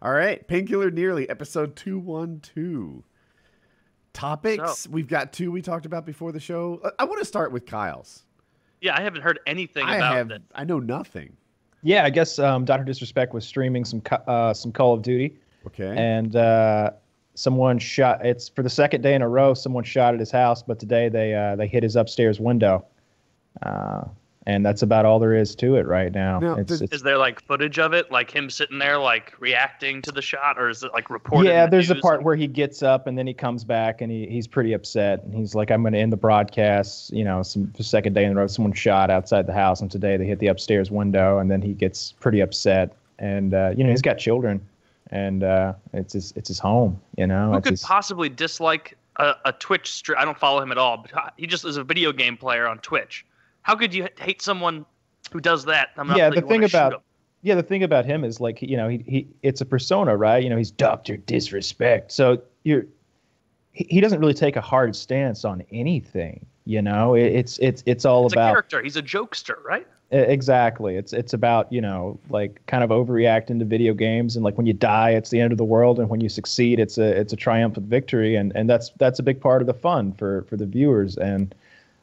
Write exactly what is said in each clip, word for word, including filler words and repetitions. All right, Painkiller Nearly, episode two twelve. Topics, so, we've got two we talked about before the show. I want to start with Kyle's. Yeah, I haven't heard anything I about have, this. I know nothing. Yeah, I guess um, Doctor Disrespect was streaming some uh, some Call of Duty. Okay. And uh, someone shot, it's for the second day in a row, someone shot at his house, but today they, uh, they hit his upstairs window. Uh, and that's about all there is to it right now. now it's, it's, is there like footage of it, like him sitting there like reacting to the shot, or is it like reported? Yeah, there's a part where he gets up and then he comes back and he, he's pretty upset. And he's like, I'm going to end the broadcast. You know, some the second day in a row, someone shot outside the house, and today they hit the upstairs window. And then he gets pretty upset. And, uh, you know, he's got children, and uh, it's his, it's his home, you know. Who could his... possibly dislike a, a Twitch stream? I don't follow him at all, but he just is a video game player on Twitch. How could you hate someone who does that? I'm not yeah, the thing about yeah, the thing about him is like, you know, he he it's a persona, right? You know, he's Doctor Disrespect, so you're he, he doesn't really take a hard stance on anything. You know, it, it's it's it's all it's about a character. He's a jokester, right? Exactly. It's it's about, you know, like kind of overreacting to video games, and like when you die, it's the end of the world, and when you succeed, it's a it's a triumphant victory, and and that's that's a big part of the fun for for the viewers. And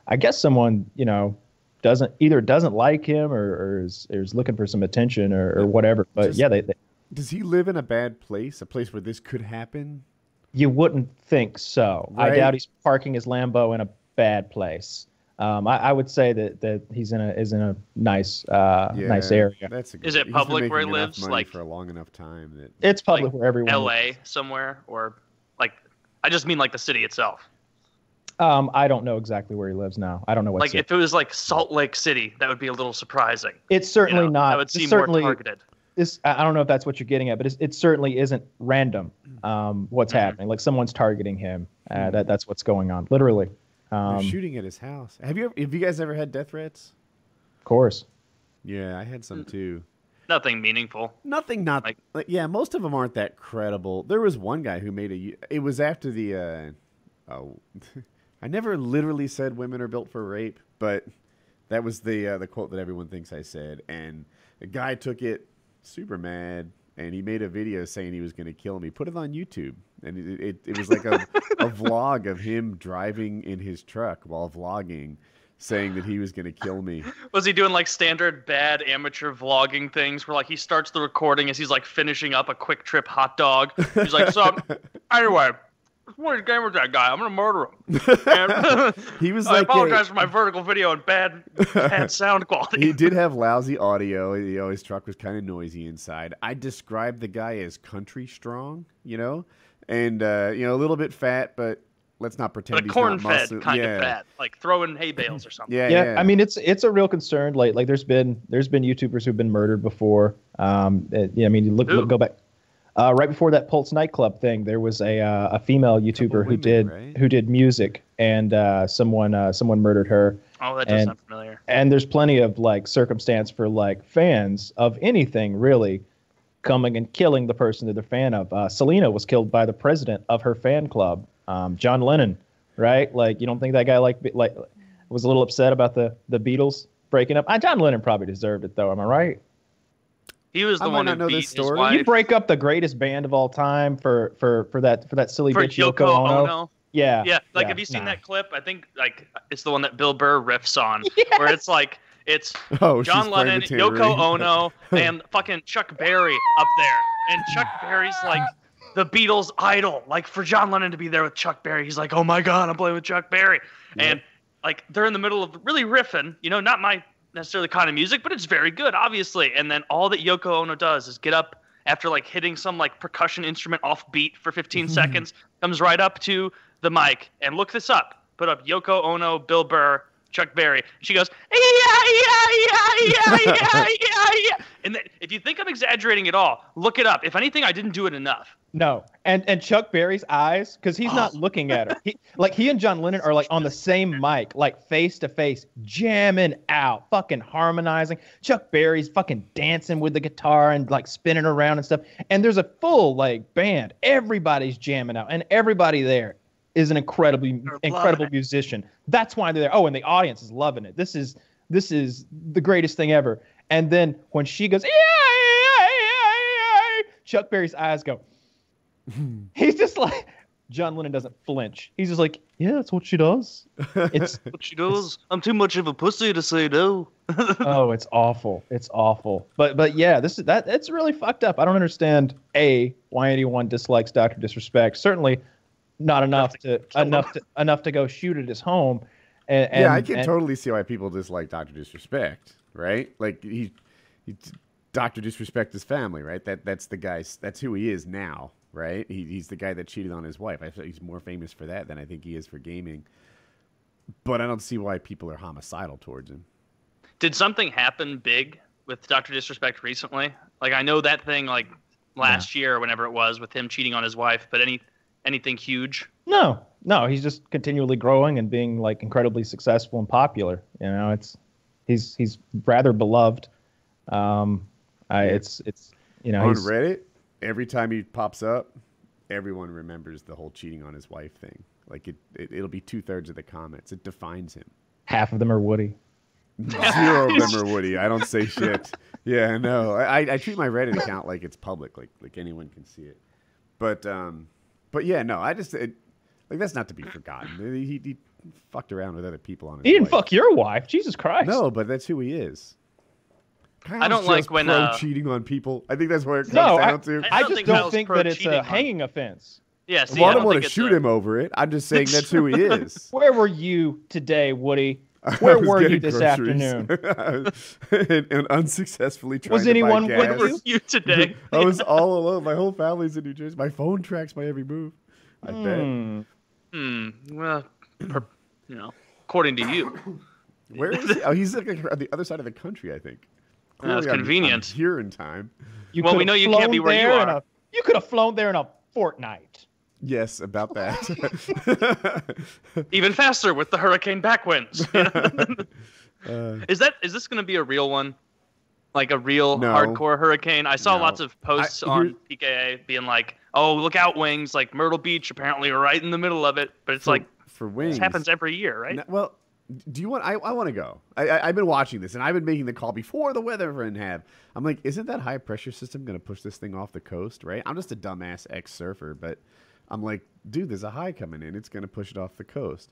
I guess someone, you know, doesn't either doesn't like him or, or is, is looking for some attention or, or whatever. But does, yeah, they, they does he live in a bad place, a place where this could happen? You wouldn't think so. Right? I doubt he's parking his Lambo in a bad place. Um, I, I would say that, that he's in a is in a nice uh, yeah, nice area. That's a good, is it public where he lives? Like for a long enough time that it's public like where everyone. L A lives. Somewhere, or like I just mean like the city itself. Um, I don't know exactly where he lives now. I don't know what. Like, city. If it was like Salt Lake City, that would be a little surprising. It's certainly you know? not. That would seem more targeted. It's, I don't know if that's what you're getting at, but it's, it certainly isn't random. Um, what's mm-hmm. happening? Like someone's targeting him. Uh, that that's what's going on. Literally. Um, They're shooting at his house. Have you ever, have you guys ever had death threats? Of course. Yeah, I had some too. Nothing meaningful. Nothing. Not like, like yeah. Most of them aren't that credible. There was one guy who made a. It was after the. Uh, oh. I never literally said women are built for rape, but that was the uh, the quote that everyone thinks I said. And a guy took it super mad, and he made a video saying he was going to kill me. Put it on YouTube, and it it, it was like a, a vlog of him driving in his truck while vlogging, saying that he was going to kill me. Was he doing like standard bad amateur vlogging things where like he starts the recording as he's like finishing up a quick trip hot dog? He's like, so anyway. What game was that guy? I'm gonna murder him. He was. I like apologize a, for my vertical video and bad, bad sound quality. He did have lousy audio. You know, his truck was kind of noisy inside. I described the guy as country strong, you know, and uh, you know, a little bit fat, but let's not pretend but a corn he's not fed muscle. Kind yeah. of fat, like throwing hay bales or something. Yeah, yeah, yeah. I mean, it's it's a real concern. Like like there's been there's been YouTubers who've been murdered before. Um, it, yeah, I mean, you look, look go back. Uh, right before that Pulse nightclub thing, there was a uh, a female YouTuber women, who did right? who did music, and uh, someone uh, someone murdered her. Oh, that does and, sound familiar. And there's plenty of like circumstance for like fans of anything really coming and killing the person that they're a fan of. Uh, Selena was killed by the president of her fan club, um, John Lennon. Right? Like, you don't think that guy like like was a little upset about the the Beatles breaking up? Uh, John Lennon probably deserved it though. Am I right? He was the I one who know beat this story. His wife. You break up the greatest band of all time for for for that for that silly for bitch Yoko, Yoko Ono. Ono. Yeah, yeah. Like, yeah, have you seen nah. that clip? I think like it's the one that Bill Burr riffs on, yes. where it's like it's oh, John Lennon, Yoko Ono, and fucking Chuck Berry up there, and Chuck Berry's like the Beatles' idol. Like, for John Lennon to be there with Chuck Berry, he's like, oh my god, I'm playing with Chuck Berry, yeah. and like they're in the middle of really riffing. You know, not my. necessarily the kind of music, but it's very good, obviously. And then all that Yoko Ono does is get up after like hitting some like percussion instrument off beat for fifteen seconds, comes right up to the mic and look this up. Put up Yoko Ono, Bill Burr, Chuck Berry. She goes, yeah, yeah, yeah, yeah, yeah, yeah. And then, if you think I'm exaggerating at all, look it up. If anything, I didn't do it enough. No, and and Chuck Berry's eyes, because he's oh. not looking at her. He, like he and John Lennon are like on the same mic, like face to face, jamming out, fucking harmonizing. Chuck Berry's fucking dancing with the guitar and like spinning around and stuff. And there's a full like band. Everybody's jamming out, and everybody there is an incredibly incredible musician. That's why they're there. Oh, and the audience is loving it. This is this is the greatest thing ever. And then when she goes, yeah. Chuck Berry's eyes go. He's just like, John Lennon doesn't flinch. He's just like, yeah, that's what she does. It's what she does. I'm too much of a pussy to say no. Oh, it's awful. It's awful. But but yeah, this is that. It's really fucked up. I don't understand a why anyone dislikes Doctor Disrespect. Certainly not enough to enough to, enough to go shoot at his home. And, and, yeah, I can and, totally see why people dislike Doctor Disrespect. Right? Like he, he Doctor Disrespect his family. Right? That that's the guy's. That's who he is now. Right, he, he's the guy that cheated on his wife. I think he's more famous for that than I think he is for gaming. But I don't see why people are homicidal towards him. Did something happen big with Doctor Disrespect recently? Like I know that thing like last yeah. year or whenever it was with him cheating on his wife. But any anything huge? No, no. He's just continually growing and being like incredibly successful and popular. You know, it's he's he's rather beloved. Um, I, it's it's you know on Reddit. Every time he pops up, everyone remembers the whole cheating on his wife thing. Like, it, it it'll be two-thirds of the comments. It defines him. Half of them are Woody. Zero of them are Woody. I don't say shit. Yeah, no. I, I treat my Reddit account like it's public, like, like anyone can see it. But, um, but yeah, no, I just... It, like, that's not to be forgotten. He, he fucked around with other people on his He didn't wife. Fuck your wife. Jesus Christ. No, but that's who he is. Kyle's I don't like when uh, cheating on people. I think that's where it comes no, down I, to. I, I just don't think that it's a hanging offense. Yes, yeah, well, I don't, don't want to shoot a... him over it. I'm just saying that's who he is. Where were you today, Woody? Where were you this groceries. afternoon? and, and unsuccessfully trying was to anyone buy gas. Where were you today? I was all alone. My whole family's in New Jersey. My phone tracks my every move. I mm. bet. Hmm. Well, per, you know, according to you, where is he? Oh, he's like on the other side of the country, I think. That was convenient. I'm, I'm here in time. You well, we know you can't be where you are. A, you could have flown there in a fortnight. Yes, about that. Even faster with the hurricane backwinds. uh, is that is this going to be a real one? Like a real no, hardcore hurricane? I saw no. lots of posts I, on P K A being like, "Oh, look out, Wings!" Like Myrtle Beach, apparently, right in the middle of it. But it's for, like for Wings, this happens every year, right? No, well. Do you want? I, I want to go. I, I, I've been watching this, and I've been making the call before the weather friend have. I'm like, isn't that high pressure system going to push this thing off the coast? Right? I'm just a dumbass ex surfer, but I'm like, dude, there's a high coming in. It's going to push it off the coast.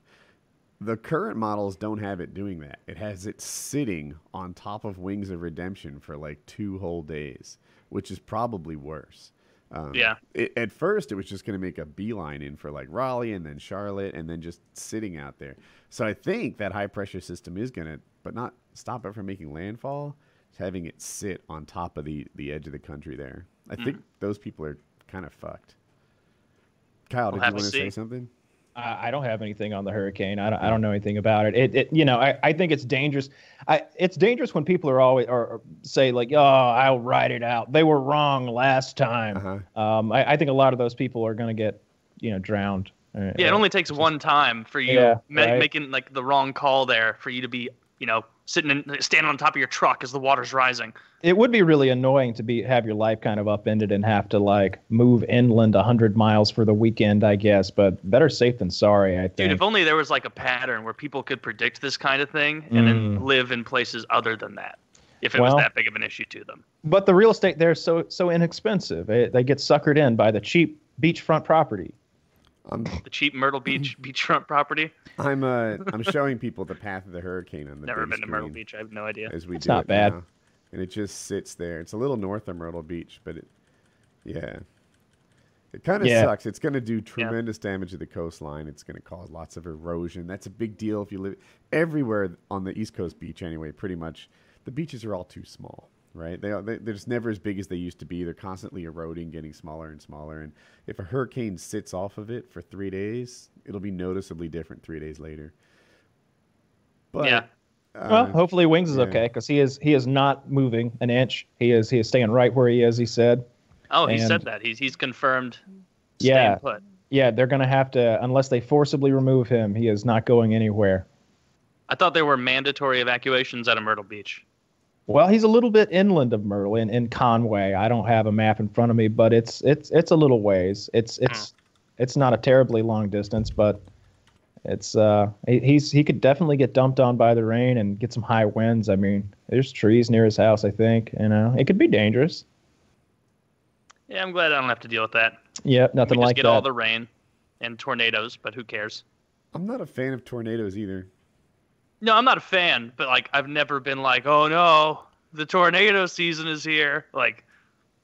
The current models don't have it doing that. It has it sitting on top of Wings of Redemption for like two whole days, which is probably worse. Um, yeah. It, at first, it was just going to make a beeline in for like Raleigh and then Charlotte and then just sitting out there. So I think that high pressure system is going to, but not stop it from making landfall, just having it sit on top of the, the edge of the country there. I mm. think those people are kind of fucked. Kyle, we'll did you want to see. say something? I, I don't have anything on the hurricane. I don't, I don't know anything about it. It, it you know, I, I think it's dangerous. I, it's dangerous when people are always or, or say like, oh, I'll ride it out. They were wrong last time. Uh-huh. Um, I, I think a lot of those people are going to get, you know, drowned. Yeah, uh, it only takes just, one time for you yeah, ma right? making like the wrong call there for you to be, you know, sitting and standing on top of your truck as the water's rising. It would be really annoying to be have your life kind of upended and have to like move inland a hundred miles for the weekend, I guess. But better safe than sorry, I think. Dude, if only there was like a pattern where people could predict this kind of thing and mm. then live in places other than that, if it well, was that big of an issue to them. But the real estate there is so, so inexpensive. It, they get suckered in by the cheap beachfront property. I'm, the cheap Myrtle Beach beachfront property. I'm uh, I'm showing people the path of the hurricane on the Never been to Myrtle Beach. I have no idea. As we it's do not it bad, now. And it just sits there. It's a little north of Myrtle Beach, but it, yeah, it kind of yeah. sucks. It's going to do tremendous yeah. damage to the coastline. It's going to cause lots of erosion. That's a big deal if you live everywhere on the East Coast beach. Anyway, pretty much the beaches are all too small. Right, they are, they're just never as big as they used to be. They're constantly eroding, getting smaller and smaller. And if a hurricane sits off of it for three days, it'll be noticeably different three days later. But, yeah. Uh, well, hopefully Wings is yeah. okay because he is he is not moving an inch. He is he is staying right where he is. He said. Oh, and he said that he's he's confirmed. Yeah. Put. Yeah, they're gonna have to unless they forcibly remove him. He is not going anywhere. I thought there were mandatory evacuations out of Myrtle Beach. Well, he's a little bit inland of Myrtle in, in Conway. I don't have a map in front of me, but it's it's it's a little ways. It's it's it's not a terribly long distance, but it's uh he, he's he could definitely get dumped on by the rain and get some high winds. I mean, there's trees near his house, I think, you know. It could be dangerous. Yeah, I'm glad I don't have to deal with that. Yeah, nothing like that. We just get all the rain and tornadoes, but who cares? I'm not a fan of tornadoes either. No, I'm not a fan, but like I've never been like, oh no, the tornado season is here. Like,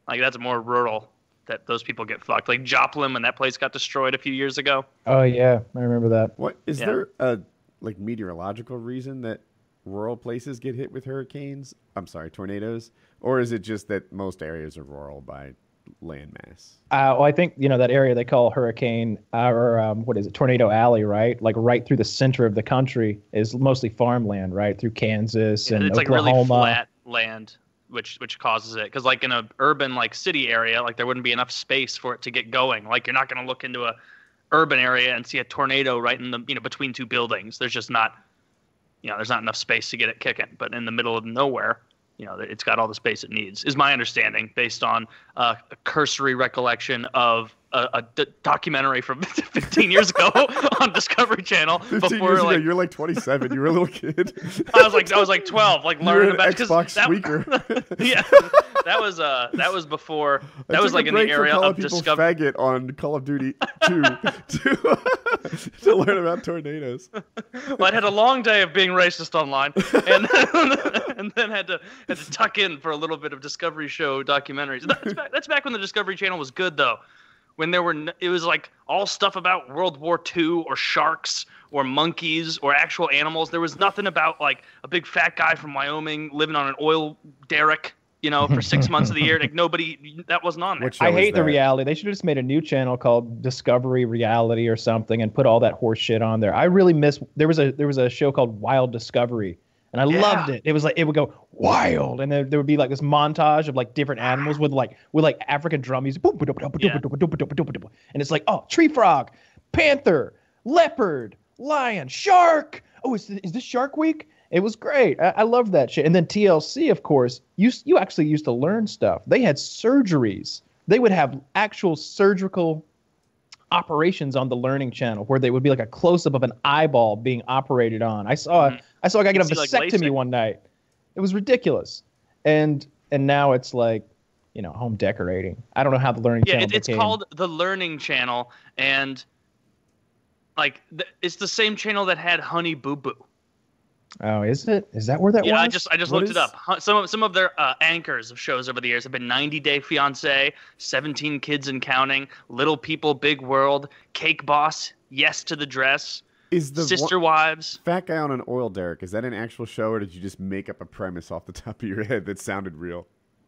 like that's more rural that those people get fucked. Like Joplin, when that place got destroyed a few years ago. Oh yeah, I remember that. What is yeah. there a like meteorological reason that rural places get hit with hurricanes? I'm sorry, tornadoes, or is it just that most areas are rural by landmass? Uh, well, I think you know that area they call Hurricane uh, or um, what is it, Tornado Alley, right? Like right through the center of the country is mostly farmland, right? Through Kansas yeah, and it's Oklahoma. Like really flat land, which which causes it. Because like in an urban like city area, like there wouldn't be enough space for it to get going. Like you're not going to look into a urban area and see a tornado right in the you know between two buildings. There's just not you know there's not enough space to get it kicking. But in the middle of nowhere, you know, it's got all the space it needs, is my understanding, based on uh, a cursory recollection of a, a d documentary from fifteen years ago on Discovery Channel. fifteen before, years like, ago, you're like twenty-seven. You were a little kid. I was like, I was like twelve, like learning about Xbox that, squeaker. Yeah, that was uh, that was before. That I was like in the area of Discovery. Faggot on Call of Duty Two to, uh, to learn about tornadoes. Well, I had a long day of being racist online, and then, and then had to. Had to tuck in for a little bit of Discovery Show documentaries. That's back, that's back when the Discovery Channel was good, though. When there were, n it was like all stuff about World War Two or sharks or monkeys or actual animals. There was nothing about like a big fat guy from Wyoming living on an oil derrick, you know, for six months of the year. Like nobody, that wasn't on there. I hate the reality. They should have just made a new channel called Discovery Reality or something and put all that horse shit on there. I really miss. There was a there was a show called Wild Discovery. And I yeah. loved it. It was like it would go wild, and there, there would be like this montage of like different animals with like with like African drum music. Yeah. And it's like, oh, tree frog, panther, leopard, lion, shark. Oh, is is this Shark Week? It was great. I, I loved that shit. And then T L C, of course, you you actually used to learn stuff. They had surgeries. They would have actual surgical operations on the Learning Channel where they would be like a close-up of an eyeball being operated on. I saw mm. I saw a guy get a vasectomy like one night. It was ridiculous. And and now it's like, you know, home decorating. I don't know how the Learning yeah, Channel it, it's became. Called the Learning Channel, and like th it's the same channel that had Honey Boo Boo. Oh, is it? Is that where that yeah, was? Yeah, I just I just what looked is... it up. Some of some of their uh, anchors of shows over the years have been ninety day fiancé, seventeen kids and counting, Little People, Big World, Cake Boss, Yes to the Dress, is the Sister Wives. Fat guy on an oil derrick. Is that an actual show, or did you just make up a premise off the top of your head that sounded real?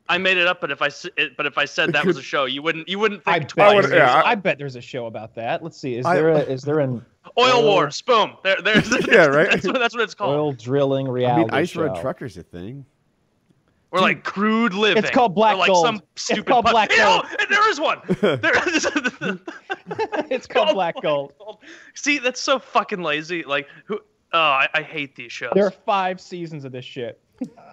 I made it up, but if I it, but if I said that was a show, you wouldn't you wouldn't think I twice. Bet yeah, I, I bet there's a show about that. Let's see. Is I, there a, is there an oil, oil wars? Boom. There, there's, there's yeah, right. That's what, that's what it's called. Oil drilling reality. I mean, Ice show. Road Trucker's a thing. Or dude, like Crude Living. It's called Black or like Gold. Some stupid it's called Black Gold. You know, and there is one. There is. It's called oh, Black Gold. Gold. See, that's so fucking lazy. Like, who? Oh, I, I hate these shows. There are five seasons of this shit.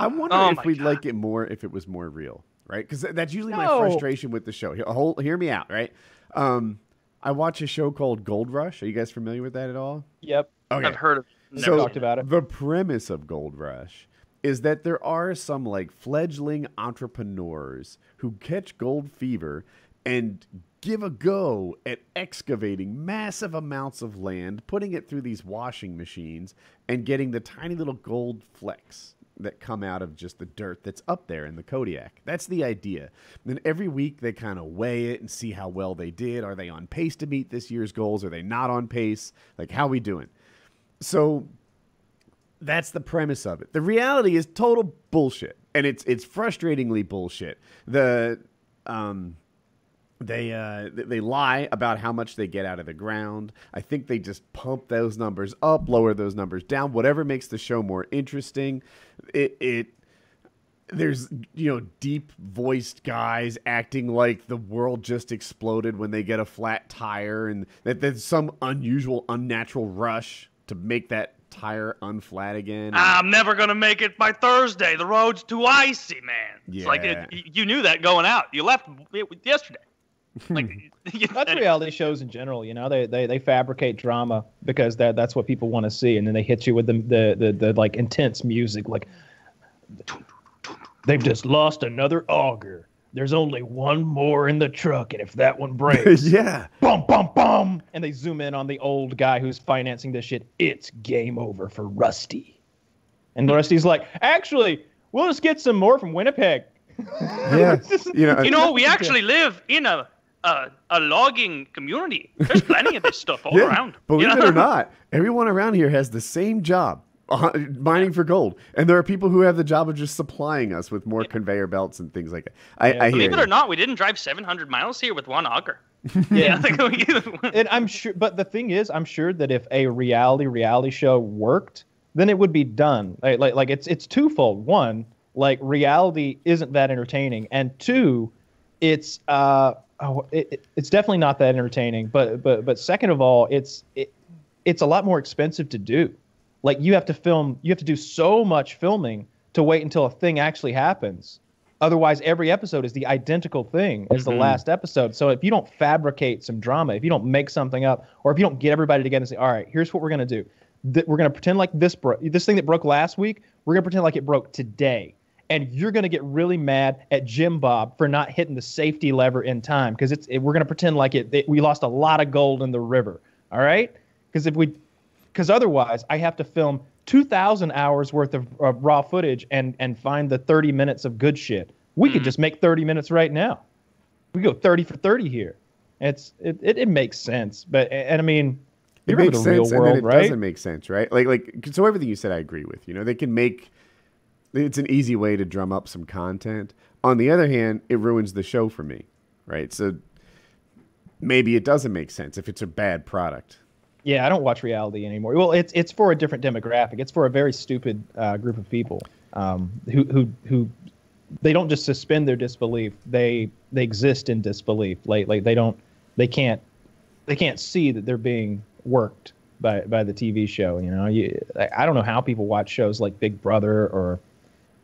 I wonder oh if we'd God. like it more if it was more real, right? Because that's usually no. my frustration with the show. He'll, hear me out, right? Um, I watch a show called Gold Rush. Are you guys familiar with that at all? Yep. Okay. I've heard of it. So talked about it. The premise of Gold Rush is that there are some like fledgling entrepreneurs who catch gold fever and give a go at excavating massive amounts of land, putting it through these washing machines, and getting the tiny little gold flecks that come out of just the dirt that's up there in the Kodiak. That's the idea. And then every week they kind of weigh it and see how well they did. Are they on pace to meet this year's goals? Are they not on pace? Like, how we doing? So that's the premise of it. The reality is total bullshit. And it's it's frustratingly bullshit. The um They uh, they lie about how much they get out of the ground. I think they just pump those numbers up, lower those numbers down, whatever makes the show more interesting. It, it there's you know deep voiced guys acting like the world just exploded when they get a flat tire, and that there's some unusual, unnatural rush to make that tire unflat again. I'm never gonna make it by Thursday. The road's too icy, man. Yeah. It's like it, you knew that going out. You left yesterday. Like, that's reality shows in general, you know. They they they fabricate drama because that that's what people want to see, and then they hit you with the the the, the like intense music, like they've just lost another auger. there's only one more in the truck, and if that one breaks, yeah, bum, bum, bum, and they zoom in on the old guy who's financing this shit, it's game over for Rusty. And Rusty's like, actually, we'll just get some more from Winnipeg. Yeah. you, know, you know, we actually live in a a, a logging community. There's plenty of this stuff all yeah, around. Believe you know? it or not, everyone around here has the same job. Uh, mining for gold, and there are people who have the job of just supplying us with more yeah. conveyor belts and things like that. I, yeah. I believe hear it or not, we didn't drive seven hundred miles here with one auger. yeah, and I'm sure. But the thing is, I'm sure that if a reality reality show worked, then it would be done. Like, like, like it's it's twofold. One, like reality isn't that entertaining, and two, it's uh, oh, it, it, it's definitely not that entertaining. But but but second of all, it's it, it's a lot more expensive to do. Like, you have to film, you have to do so much filming to wait until a thing actually happens. Otherwise, every episode is the identical thing as mm-hmm. the last episode. So if you don't fabricate some drama, if you don't make something up, or if you don't get everybody together and say, all right, here's what we're going to do. Th- we're going to pretend like this bro- this thing that broke last week, we're going to pretend like it broke today. And you're going to get really mad at Jim Bob for not hitting the safety lever in time, because it's it, we're going to pretend like it, it we lost a lot of gold in the river. All right? Because if we... Because otherwise, I have to film two thousand hours worth of uh, raw footage and, and find the thirty minutes of good shit. We could just make thirty minutes right now. We go thirty for thirty here. It's It, it, it makes sense. But and, and I mean, it makes the sense, real world, and then it right? doesn't make sense, right? Like, like so everything you said, I agree with. You know, they can make... It's an easy way to drum up some content. On the other hand, it ruins the show for me, right? So maybe it doesn't make sense if it's a bad product. Yeah, I don't watch reality anymore. Well, it's it's for a different demographic. It's for a very stupid uh, group of people um, who who who they don't just suspend their disbelief. They they exist in disbelief. Like like they don't they can't they can't see that they're being worked by by the T V show. You know, you, I don't know how people watch shows like Big Brother or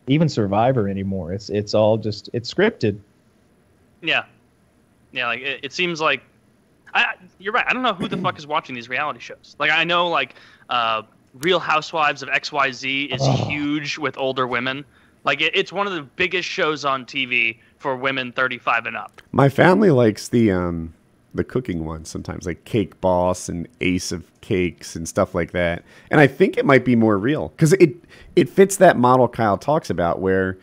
even Survivor anymore. It's it's all just it's scripted. Yeah, yeah. Like it, it seems like. I, you're right. I don't know who the fuck is watching these reality shows. Like, I know, like, uh, Real Housewives of X Y Z is oh. huge with older women. Like, it, it's one of the biggest shows on T V for women thirty-five and up. My family likes the um, the cooking ones sometimes, like Cake Boss and Ace of Cakes and stuff like that. And I think it might be more real because it it fits that model Kyle talks about where.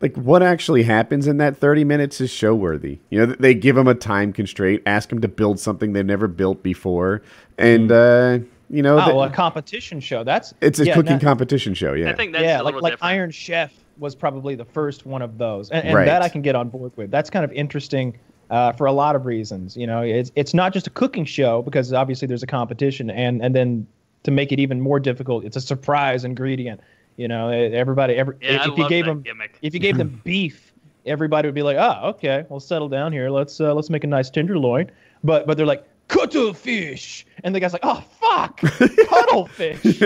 Like, what actually happens in that thirty minutes is show-worthy. You know, they give them a time constraint, ask them to build something they've never built before, and, uh, you know... Oh, they, well, a competition show. That's It's a yeah, cooking that, competition show, yeah. I think that's yeah, a little like, different. Like Iron Chef was probably the first one of those, and, and right. that I can get on board with. That's kind of interesting uh, for a lot of reasons. You know, it's it's not just a cooking show, because obviously there's a competition, and, and then to make it even more difficult, it's a surprise ingredient. You know, everybody. Every, yeah, if, if you gave them, gimmick. if you gave them beef, everybody would be like, "Oh, okay, we'll settle down here. Let's uh, let's make a nice tenderloin." But but they're like cuttlefish, and the guy's like, "Oh, fuck, cuttlefish." It's,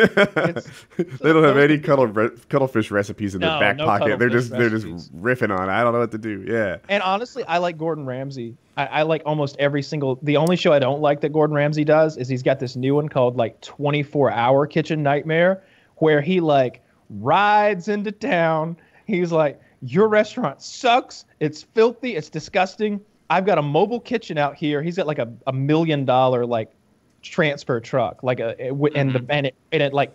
it's they don't have any cuddle re- cuttlefish recipes in no, their back no pocket. They're just recipes. they're just riffing on it. I don't know what to do. Yeah. And honestly, I like Gordon Ramsay. I, I like almost every single. The only show I don't like that Gordon Ramsay does is he's got this new one called like twenty-four hour Kitchen Nightmare, where he like. rides into town. He's like, your restaurant sucks. It's filthy. It's disgusting. I've got a mobile kitchen out here. He's got like a, a million dollar like transfer truck, like a and the and it, and it like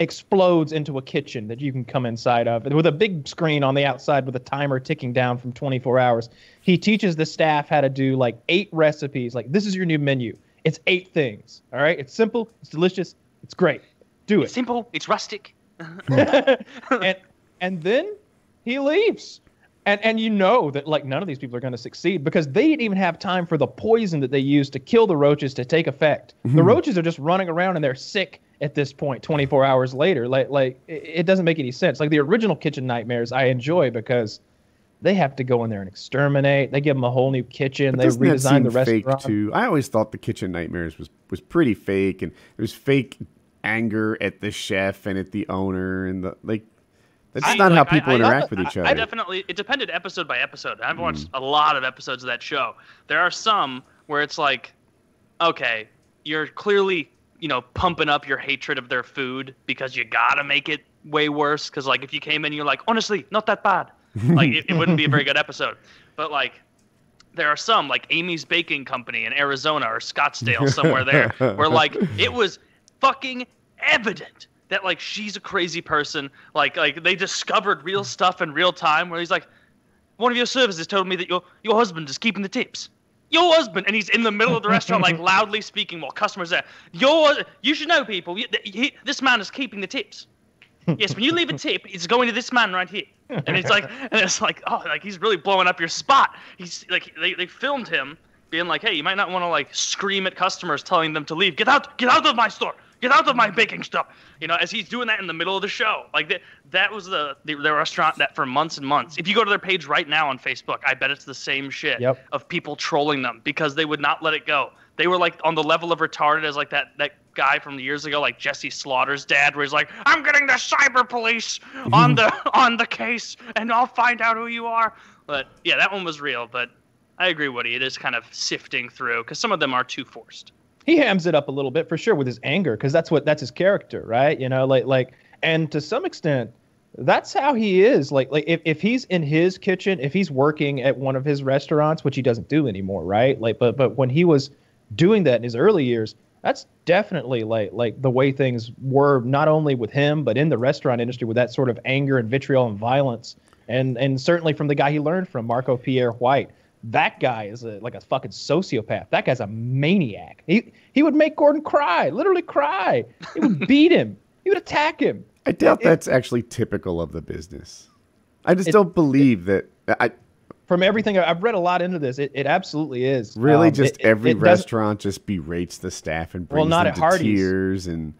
explodes into a kitchen that you can come inside of with a big screen on the outside with a timer ticking down from twenty-four hours. He teaches the staff how to do like eight recipes. Like, this is your new menu. It's eight things. All right. It's simple. It's delicious. It's great. Do it. It's simple. It's rustic. and and then he leaves, and and you know that like none of these people are going to succeed because they didn't even have time for the poison that they used to kill the roaches to take effect. Mm-hmm. The roaches are just running around and they're sick at this point. twenty-four hours later, like like it, it doesn't make any sense. Like the original Kitchen Nightmares, I enjoy because they have to go in there and exterminate. They give them a whole new kitchen. But they redesign the restaurant. Fake too? I always thought the Kitchen Nightmares was was pretty fake, and it was fake. Anger at the chef and at the owner and the like. That's I, not like, how people I, I, interact I, with each I, other. I definitely. It depended episode by episode. I've watched mm. a lot of episodes of that show. There are some where it's like, okay, you're clearly you know pumping up your hatred of their food because you gotta make it way worse. Because like if you came in, you're like, honestly, not that bad. Like, it, it wouldn't be a very good episode. But, like, there are some, like Amy's Baking Company in Arizona or Scottsdale, somewhere there, where, like, it was fucking evident that, like, she's a crazy person. Like, like they discovered real stuff in real time where he's like, one of your servers has told me that your, your husband is keeping the tips. Your husband, and he's in the middle of the restaurant, like, loudly speaking while customers are there. Your, you should know, people, he, he, this man is keeping the tips. Yes, when you leave a tip, it's going to this man right here. And it's like, and it's like, oh, like, he's really blowing up your spot. He's like, they, they filmed him being like, hey, you might not want to, like, scream at customers telling them to leave. Get out, get out of my store. Get out of my baking stuff. You know, as he's doing that in the middle of the show. Like, that, that was the, the the restaurant that for months and months. If you go to their page right now on Facebook, I bet it's the same shit yep. of people trolling them because they would not let it go. They were, like, on the level of retarded as, like, that, that guy from years ago, like Jesse Slaughter's dad, where he's like, I'm getting the cyber police on the on the case, and I'll find out who you are. But, yeah, that one was real. But I agree, Woody. It is kind of sifting through because some of them are too forced. He hams it up a little bit for sure with his anger, because that's what that's his character, right? You know, like like, and to some extent, that's how he is. Like like, if, if he's in his kitchen, if he's working at one of his restaurants, which he doesn't do anymore, right? Like, but but when he was doing that in his early years, that's definitely like like the way things were, not only with him but in the restaurant industry, with that sort of anger and vitriol and violence, and and certainly from the guy he learned from, Marco Pierre White. That guy is a, like a fucking sociopath. That guy's a maniac. He he would make Gordon cry, literally cry. He would beat him. He would attack him. I doubt it, that's actually typical of the business. I just it, don't believe it, that. I From everything I've read a lot into this, it, it absolutely is. Really, um, just it, every it, it restaurant just berates the staff and brings well, not them at to tears, and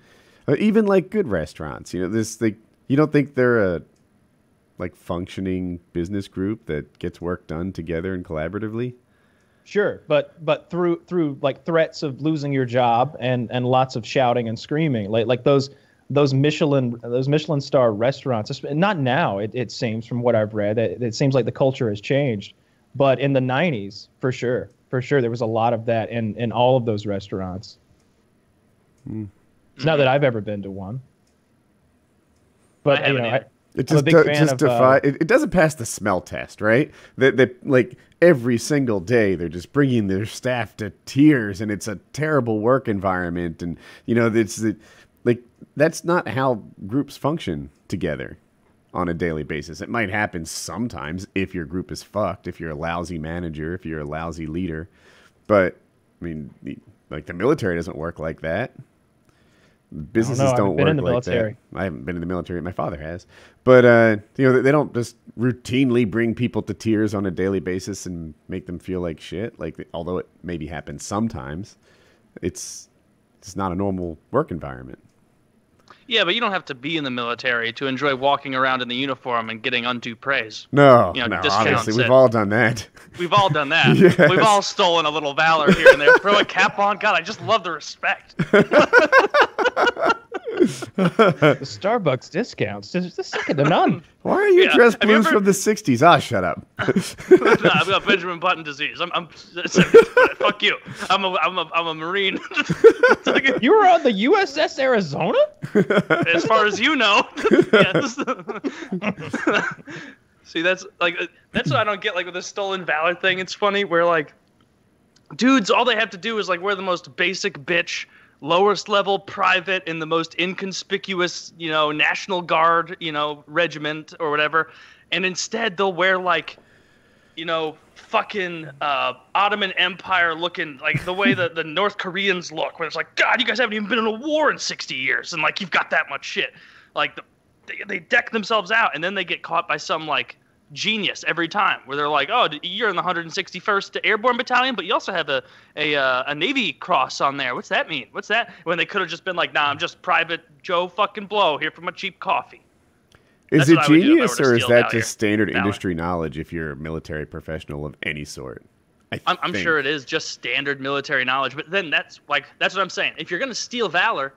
even like good restaurants. You know, this they you don't think they're a like functioning business group that gets work done together and collaboratively? Sure, but but through through like threats of losing your job and and lots of shouting and screaming, like like those those Michelin those Michelin star restaurants. Not now, it, it seems, from what I've read, it, it seems like the culture has changed, but in the nineties, for sure, for sure, there was a lot of that in in all of those restaurants. Hmm. Not that I've ever been to one, but I you know. It just, do, just of, defy, uh, it, it doesn't pass the smell test, right? That that like every single day they're just bringing their staff to tears, and it's a terrible work environment, and you know it's it, like that's not how groups function together on a daily basis. It might happen sometimes if your group is fucked, if you're a lousy manager, if you're a lousy leader, but I mean, like the military doesn't work like that. Businesses I don't, know. don't work like military. that. I haven't been in the military. My father has, but uh, you know they don't just routinely bring people to tears on a daily basis and make them feel like shit. Like, although it maybe happens sometimes, it's it's not a normal work environment. Yeah, but you don't have to be in the military to enjoy walking around in the uniform and getting undue praise. No, you know, no, obviously. We've it. all done that. We've all done that. Yes. We've all stolen a little valor here and there. Throw a cap on. God, I just love the respect. The Starbucks discounts. It's the second to none. Why are you yeah. dressed blues ever... from the sixties? Ah, shut up. No, I've got Benjamin Button disease. I'm, I'm fuck you. I'm a, I'm a, I'm a Marine. You were on the U S S Arizona? As far as you know. Yeah, this... See, that's like that's what I don't get. Like with the stolen valor thing, it's funny where like dudes, all they have to do is like wear the most basic bitch. Lowest level private in the most inconspicuous, you know, National Guard, you know, regiment or whatever. And instead they'll wear like, you know, fucking uh, Ottoman Empire looking, like the way that the North Koreans look, where it's like, God, you guys haven't even been in a war in sixty years. And like, you've got that much shit. Like the, they, they deck themselves out and then they get caught by some like genius every time where they're like, oh, you're in the one hundred sixty-first Airborne Battalion, but you also have a a, uh, a Navy Cross on there. What's that mean? What's that? When they could have just been like, nah, I'm just Private Joe fucking Blow here for my cheap coffee. Is it genius or is that just standard industry knowledge if you're a military professional of any sort? I I'm, I'm sure it is just standard military knowledge, but then that's like that's what I'm saying. If you're going to steal valor,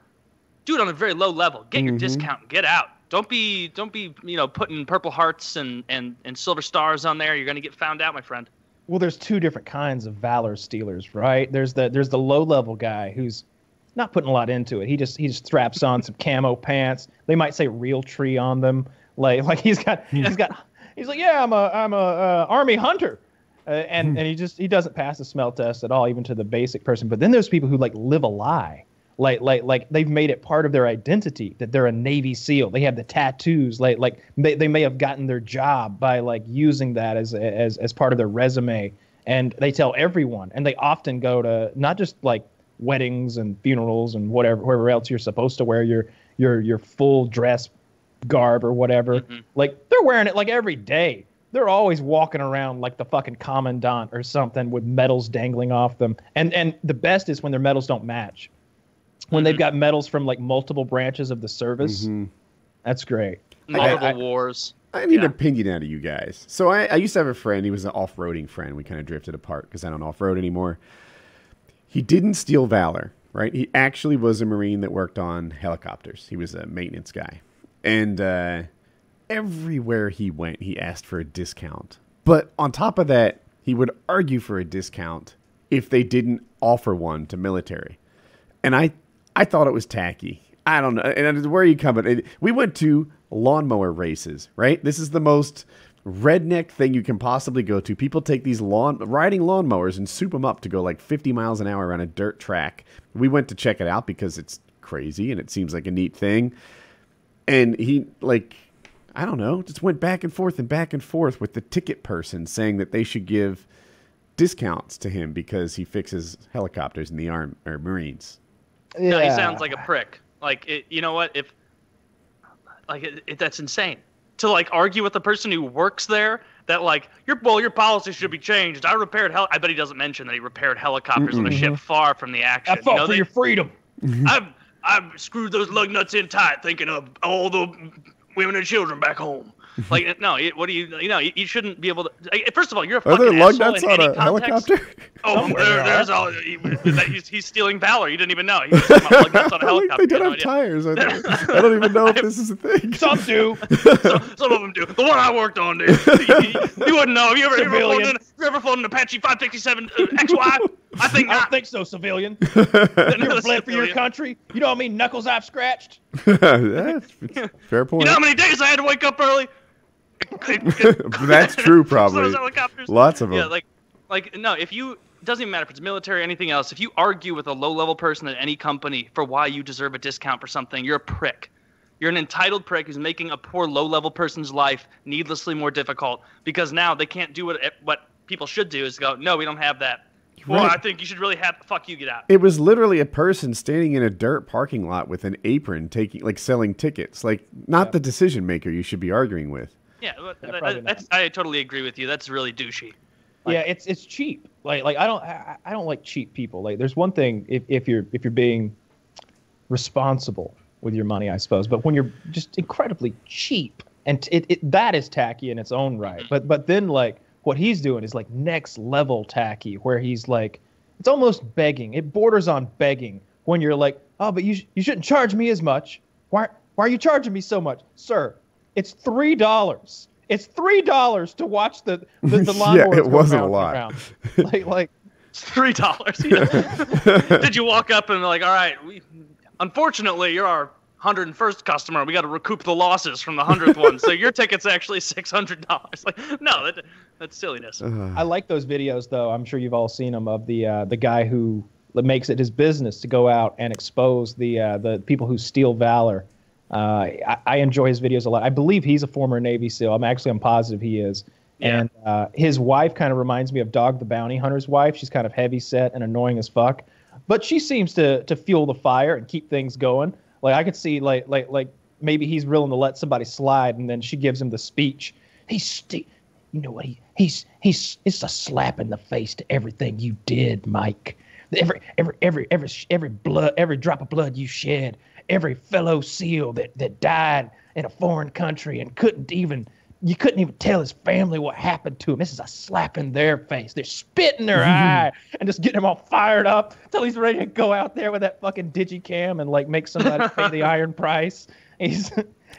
do it on a very low level. Get mm-hmm. your discount and get out. Don't be, don't be, you know, putting purple hearts and, and, and silver stars on there. You're going to get found out, my friend. Well, there's two different kinds of valor stealers, right? There's the there's the low level guy who's not putting a lot into it. He just he just straps on some camo pants. They might say real tree on them. Like like he's got yeah. he's got He's like, yeah, I'm a I'm a uh, army hunter. Uh, and, mm-hmm. and he just he doesn't pass the smell test at all, even to the basic person. But then there's people who like live a lie. Like, like, like they've made it part of their identity that they're a Navy SEAL. They have the tattoos. Like, like they, they may have gotten their job by like using that as, as, as part of their resume. And they tell everyone. And they often go to not just like weddings and funerals and whatever, wherever else you're supposed to wear your your your full dress garb or whatever. Mm-hmm. Like they're wearing it like every day. They're always walking around like the fucking commandant or something with medals dangling off them. And and the best is when their medals don't match. When they've got medals from like multiple branches of the service, mm-hmm. that's great. Multiple I, I, wars. I need yeah. an opinion out of you guys. So I, I used to have a friend. He was an off-roading friend. We kind of drifted apart because I don't off-road anymore. He didn't steal valor, right? He actually was a Marine that worked on helicopters. He was a maintenance guy. And uh, everywhere he went, he asked for a discount. But on top of that, he would argue for a discount if they didn't offer one to military. And I... I thought it was tacky. I don't know. And where are you coming? We went to lawnmower races, right? This is the most redneck thing you can possibly go to. People take these lawn riding lawnmowers and soup them up to go like fifty miles an hour around a dirt track. We went to check it out because it's crazy and it seems like a neat thing. And he like, I don't know, just went back and forth and back and forth with the ticket person saying that they should give discounts to him because he fixes helicopters in the arm or Marines. Yeah. No, he sounds like a prick. Like, it, you know what? If like it, it, that's insane to like argue with the person who works there that like your well your policy should be changed. I repaired hel I bet he doesn't mention that he repaired helicopters mm-mm. on a ship far from the action. I fought you know, for they, your freedom. I've I've screwed those lug nuts in tight, thinking of all the women and children back home. Like no, what do you you know? You, you shouldn't be able to. Like, first of all, you're a fucking asshole. Are there lug nuts on a helicopter? Oh, there, there's all. He, he's, he's stealing valor. You didn't even know. He was lug nuts on a helicopter. They don't have tires. I don't even know if this is a thing. Some do. some, some of them do. The one I worked on, dude. You, you, you wouldn't know. Have you ever, ever flown in? You ever flown an Apache five fifty-seven uh, X Y? I think I don't think so, civilian. You ever fled for your country? You know how many knuckles I've scratched? That's fair point. You know how many days I had to wake up early? That's true, probably. Lots of them. Yeah, like, like no. If you doesn't even matter if it's military, or anything else. If you argue with a low-level person at any company for why you deserve a discount for something, you're a prick. You're an entitled prick who's making a poor low-level person's life needlessly more difficult because now they can't do what what people should do is go. No, we don't have that. Right. Well, I think you should really have fuck you get out. It was literally a person standing in a dirt parking lot with an apron, taking like selling tickets. Like not yeah. the decision maker you should be arguing with. Yeah, that, that's, I totally agree with you. That's really douchey. Like, yeah, it's it's cheap. Like like I don't I, I don't like cheap people. Like there's one thing if, if you're if you're being responsible with your money, I suppose. But when you're just incredibly cheap, and it, it that is tacky in its own right. But but then like what he's doing is like next level tacky, where he's like it's almost begging. It borders on begging when you're like, oh, but you sh you shouldn't charge me as much. Why why are you charging me so much, sir? It's three dollars. It's three dollars to watch the the, the lawnmowers. Yeah, it wasn't a lot. Like like three dollars. You know? Did you walk up and like, all right, we, unfortunately, you're our hundred and first customer. We got to recoup the losses from the hundredth one. So your ticket's actually six hundred dollars. Like no, that, that's silliness. Uh, I like those videos though. I'm sure you've all seen them of the uh, the guy who makes it his business to go out and expose the uh, the people who steal valor. Uh, I, I enjoy his videos a lot. I believe he's a former Navy SEAL. I'm actually, I'm positive he is. Yeah. And uh, his wife kind of reminds me of Dog the Bounty Hunter's wife. She's kind of heavy set and annoying as fuck, but she seems to to fuel the fire and keep things going. Like I could see, like like like maybe he's willing to let somebody slide, and then she gives him the speech. He's st you know what he he's he's it's a slap in the face to everything you did, Mike. Every every every every every blood, every drop of blood you shed. Every fellow SEAL that, that died in a foreign country and couldn't even, you couldn't even tell his family what happened to him. This is a slap in their face. They're spitting their eye and just getting him all fired up until he's ready to go out there with that fucking digicam and like make somebody pay the iron price. He's,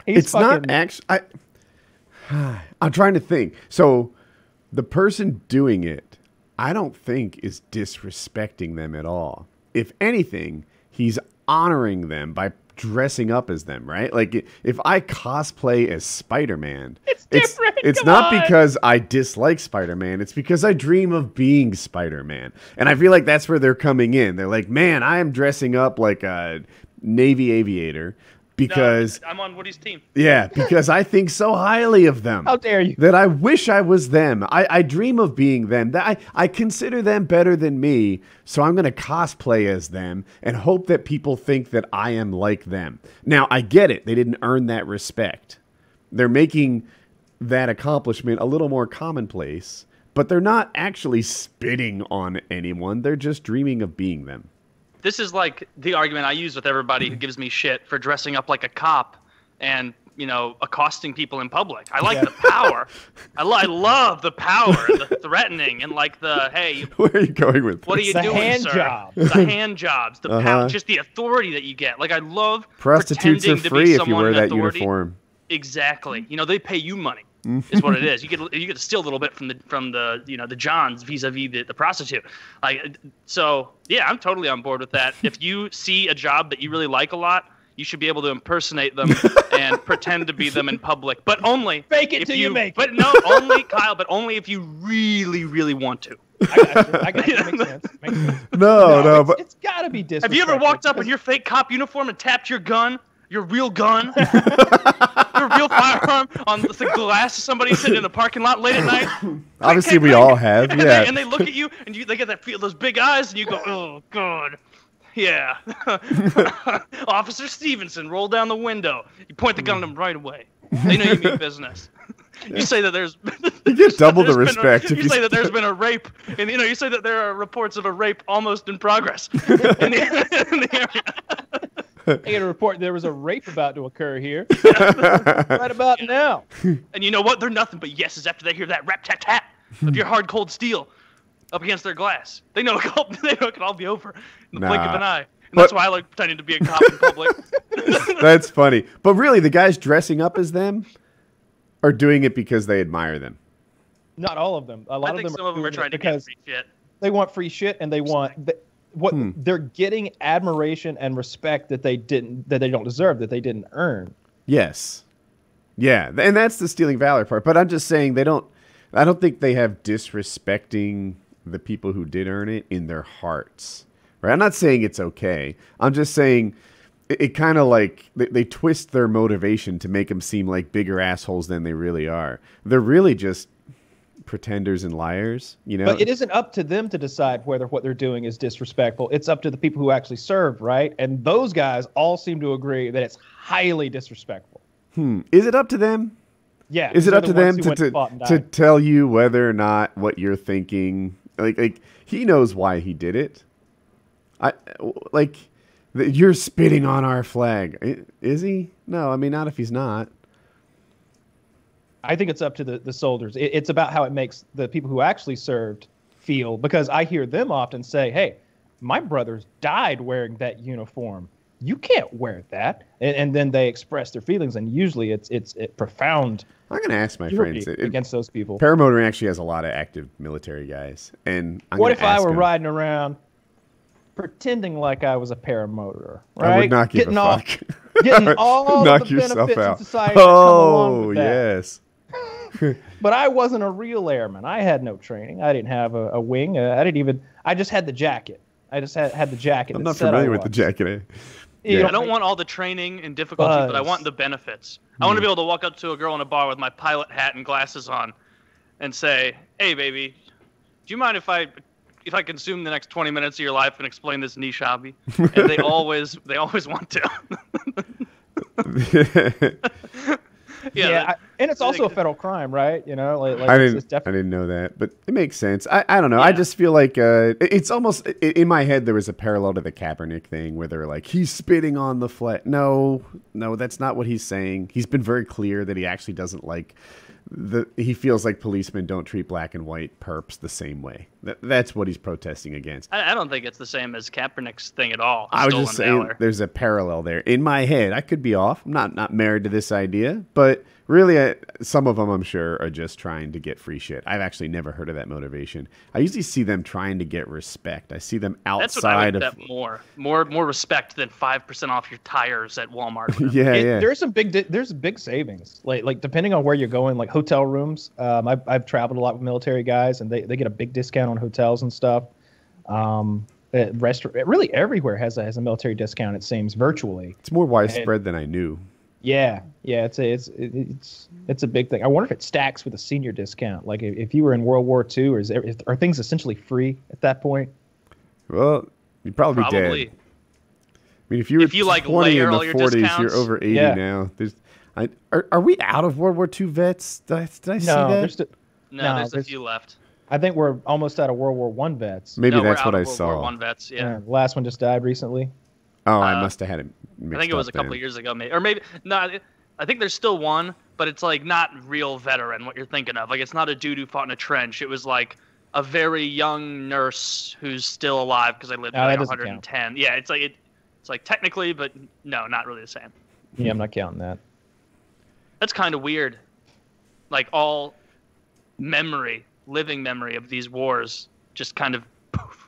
he's it's fucking... not actually, I, I'm trying to think. So the person doing it, I don't think is disrespecting them at all. If anything, he's honoring them by dressing up as them, right? Like, if I cosplay as Spider-Man, it's different. It's, it's not on. because I dislike Spider-Man. It's because I dream of being Spider-Man. And I feel like that's where they're coming in. They're like, man, I am dressing up like a Navy aviator. Because no, I'm on Woody's team. Yeah, because I think so highly of them. How dare you? That I wish I was them. I, I dream of being them. That I, I consider them better than me, so I'm going to cosplay as them and hope that people think that I am like them. Now, I get it. They didn't earn that respect. They're making that accomplishment a little more commonplace, but they're not actually spitting on anyone. They're just dreaming of being them. This is like the argument I use with everybody who gives me shit for dressing up like a cop and, you know, accosting people in public. I like yeah. the power. I, lo I love the power, the threatening, and like the, hey. Where are you going with What this? Are you it's doing, hand sir? Job. The hand jobs. The uh-huh. power, just the authority that you get. Like, I love Prostitutes pretending are free to be someone if you wear that uniform. Exactly. You know, they pay you money. Is what it is. You get you get to steal a little bit from the from the you know the Johns vis-a-vis the, the prostitute. Like so, yeah, I'm totally on board with that. If you see a job that you really like a lot, you should be able to impersonate them and pretend to be them in public, but only fake it till you, you make. But it. no, only Kyle. But only if you really, really want to. I got you. I got you. It makes sense. It makes sense. No, no, no it's, but it's got to be disrespectful. Have you ever walked up in your fake cop uniform and tapped your gun? Your real gun, your real firearm on the glass of somebody sitting in the parking lot late at night. Obviously, we all have, and yeah. They, and they look at you, and you, they get that feel, those big eyes, and you go, "Oh God, yeah." Officer Stevenson, roll down the window. You point the gun at them right away. They know you mean business. You say that there's you get double the respect. A, you, you say that there's been a rape, and you know you say that there are reports of a rape almost in progress in the, in the area. I get a report there was a rape about to occur here. Right about now. And you know what? They're nothing but yeses after they hear that rap-tat-tat of your hard, cold steel up against their glass. They know it could all, they know it could all be over in the nah. blink of an eye. And but, that's why I like pretending to be a cop in public. That's funny. But really, the guys dressing up as them are doing it because they admire them. Not all of them. A lot I think of them some are of them are trying to get free shit. They want free shit, and they want... The, What hmm. they're getting admiration and respect that they didn't, that they don't deserve, that they didn't earn. Yes, yeah, and that's the stealing valor part. But I'm just saying they don't. I don't think they have disrespecting the people who did earn it in their hearts. Right? I'm not saying it's okay. I'm just saying it, it kind of like they, they twist their motivation to make them seem like bigger assholes than they really are. They're really just pretenders and liars, you know. But it isn't up to them to decide whether what they're doing is disrespectful. It's up to the people who actually serve, right? And those guys all seem to agree that it's highly disrespectful. Hmm. Is it up to them? Yeah. Is it up to them to, to, to tell you whether or not what you're thinking? Like, like he knows why he did it. I like you're spitting on our flag. Is he? No, I mean not if he's not. I think it's up to the, the soldiers. It, it's about how it makes the people who actually served feel, because I hear them often say, hey, my brothers died wearing that uniform. You can't wear that. And, and then they express their feelings, and usually it's it's it profound. I'm going to ask my friends. It, against those people. Paramotor actually has a lot of active military guys. And I'm What if ask I were them. riding around pretending like I was a paramotor, right? I would not give getting a off, fuck. Getting all knock the benefits out. in society oh, that come along with that. yes. But I wasn't a real airman. I had no training. I didn't have a, a wing. Uh, I didn't even. I just had the jacket. I just had had the jacket. I'm not familiar with the jacket. Eh? Yeah. Yeah. I don't want all the training and difficulty, Buzz. but I want the benefits. I want to be able to walk up to a girl in a bar with my pilot hat and glasses on, and say, "Hey, baby, do you mind if I if I consume the next twenty minutes of your life and explain this niche hobby?" And they always they always want to. Yeah, yeah I, and it's also a federal crime, right? You know, like, like I didn't, it's I didn't know that, but it makes sense. I, I don't know. Yeah. I just feel like uh, it's almost in my head. There was a parallel to the Kaepernick thing, where they're like, "He's spitting on the flag." No, no, that's not what he's saying. He's been very clear that he actually doesn't like the. He feels like policemen don't treat black and white perps the same way. That, that's what he's protesting against. I, I don't think it's the same as Kaepernick's thing at all. I was just saying, valor. There's a parallel there in my head. I could be off. I'm not not married to this idea, but. Really, uh, some of them, I'm sure, are just trying to get free shit. I've actually never heard of that motivation. I usually see them trying to get respect. I see them outside That's what I would of bet more, more, more respect than five percent off your tires at Walmart. yeah, it, yeah. There's some big, there's big savings. Like, like depending on where you're going, like hotel rooms. Um, I've I've traveled a lot with military guys, and they they get a big discount on hotels and stuff. Um, restaurant, really everywhere has a, has a military discount. It seems virtually. It's more widespread and, than I knew. Yeah, yeah, it's a, it's it's it's a big thing. I wonder if it stacks with a senior discount. Like if, if you were in World War Two, or is there, are things essentially free at that point? Well, you'd probably, probably. be dead. I mean, if you were if you, like, twenty in the forties, you're over eighty yeah. now. There's, I, are are we out of World War Two vets? Did I, did I no, see that? There's still, no, no, there's, there's a few left. I think we're almost out of World War One vets. Maybe no, that's what I saw. World War One vets. Yeah, yeah, the last one just died recently. Oh, I uh, must have had it mixed I think it was a couple then. of years ago, maybe. Or maybe not. I think there's still one, but it's like not real veteran, what you're thinking of. Like it's not a dude who fought in a trench. It was like a very young nurse who's still alive because I lived no, like one hundred ten. Count. Yeah, it's like it, it's like technically, but no, not really the same. Yeah, I'm not counting that. That's kind of weird. Like all memory, living memory of these wars just kind of poof.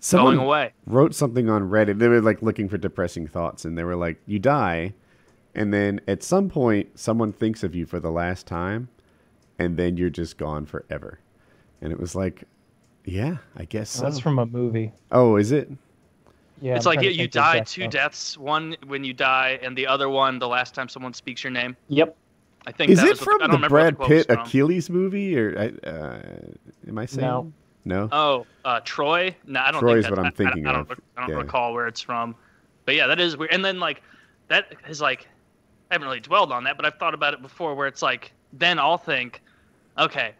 Someone going away. Wrote something on Reddit. They were like looking for depressing thoughts, and they were like, "You die, and then at some point, someone thinks of you for the last time, and then you're just gone forever." And it was like, "Yeah, I guess well, so." That's from a movie. Oh, is it? Yeah. It's I'm like yeah, you die two stuff. deaths. One when you die, and the other one the last time someone speaks your name. Yep. I think is that it was from the, I don't the Brad the Pitt Achilles movie, or uh, am I saying? No. No. Oh, uh, Troy. No, I don't Troy's think that's what I'm thinking I, I, I don't, of. I don't yeah. recall where it's from, but yeah, that is weird. And then like, that is like, I haven't really dwelled on that, but I've thought about it before. Where it's like, then I'll think, okay,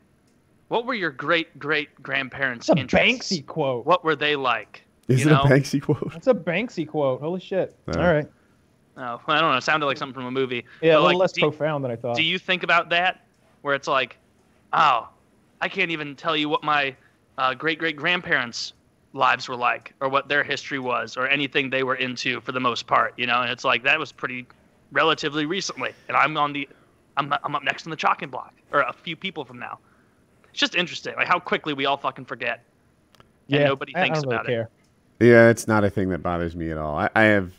what were your great great grandparents' interests? Banksy quote. What were they like? Is you it know? a Banksy quote? It's a Banksy quote. Holy shit! No. All right. Oh, I don't know. It sounded like something from a movie. Yeah, but a little like, less profound you, than I thought. Do you think about that? Where it's like, oh, I can't even tell you what my Uh, great-great-grandparents' lives were like, or what their history was, or anything they were into for the most part, you know. And it's like that was pretty relatively recently, and I'm on the, I'm I'm up next on the chopping block, or a few people from now. It's just interesting, like how quickly we all fucking forget. Yeah, and nobody thinks I don't really about care. it. Yeah, it's not a thing that bothers me at all. I, I have,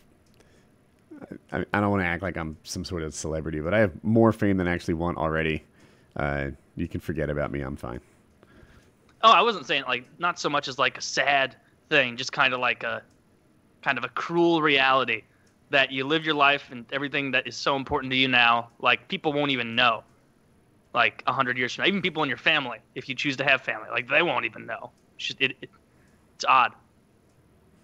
I, I don't want to act like I'm some sort of celebrity, but I have more fame than I actually want already. Uh, you can forget about me, I'm fine. Oh, I wasn't saying like not so much as like a sad thing, just kind of like a kind of a cruel reality that you live your life and everything that is so important to you now, like people won't even know, like a hundred years from now, even people in your family, if you choose to have family, like they won't even know. It's, just, it, it, it's odd.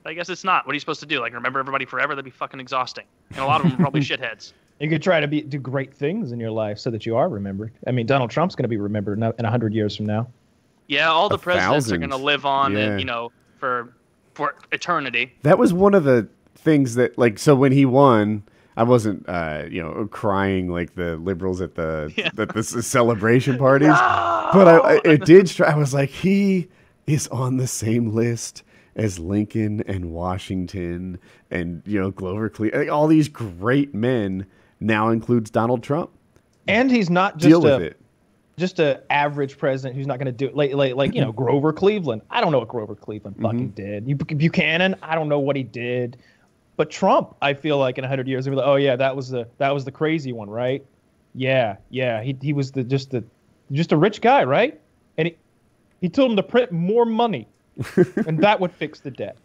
But I guess it's not. What are you supposed to do? Like remember everybody forever? That'd be fucking exhausting. And a lot of them are probably shitheads. You could try to be do great things in your life so that you are remembered. I mean, Donald Trump's going to be remembered in a hundred years from now. Yeah, all the presidents are going to live on, yeah. and, you know, for for eternity. That was one of the things that, like, so when he won, I wasn't, uh, you know, crying like the liberals at the yeah. at the celebration parties. No! But I, I it did. Str I was like, he is on the same list as Lincoln and Washington and you know Grover Cleveland. Like, all these great men now includes Donald Trump. And he's not just deal with it. Just an average president who's not going to do it. Like, like, like, you know, Grover Cleveland. I don't know what Grover Cleveland fucking mm-hmm. did. You, Buchanan, I don't know what he did. But Trump, I feel like in a hundred years, they'll be like, oh, yeah, that was the that was the crazy one, right? Yeah, yeah. He, he was the just the just a rich guy, right? And he, he told him to print more money, and that would fix the debt.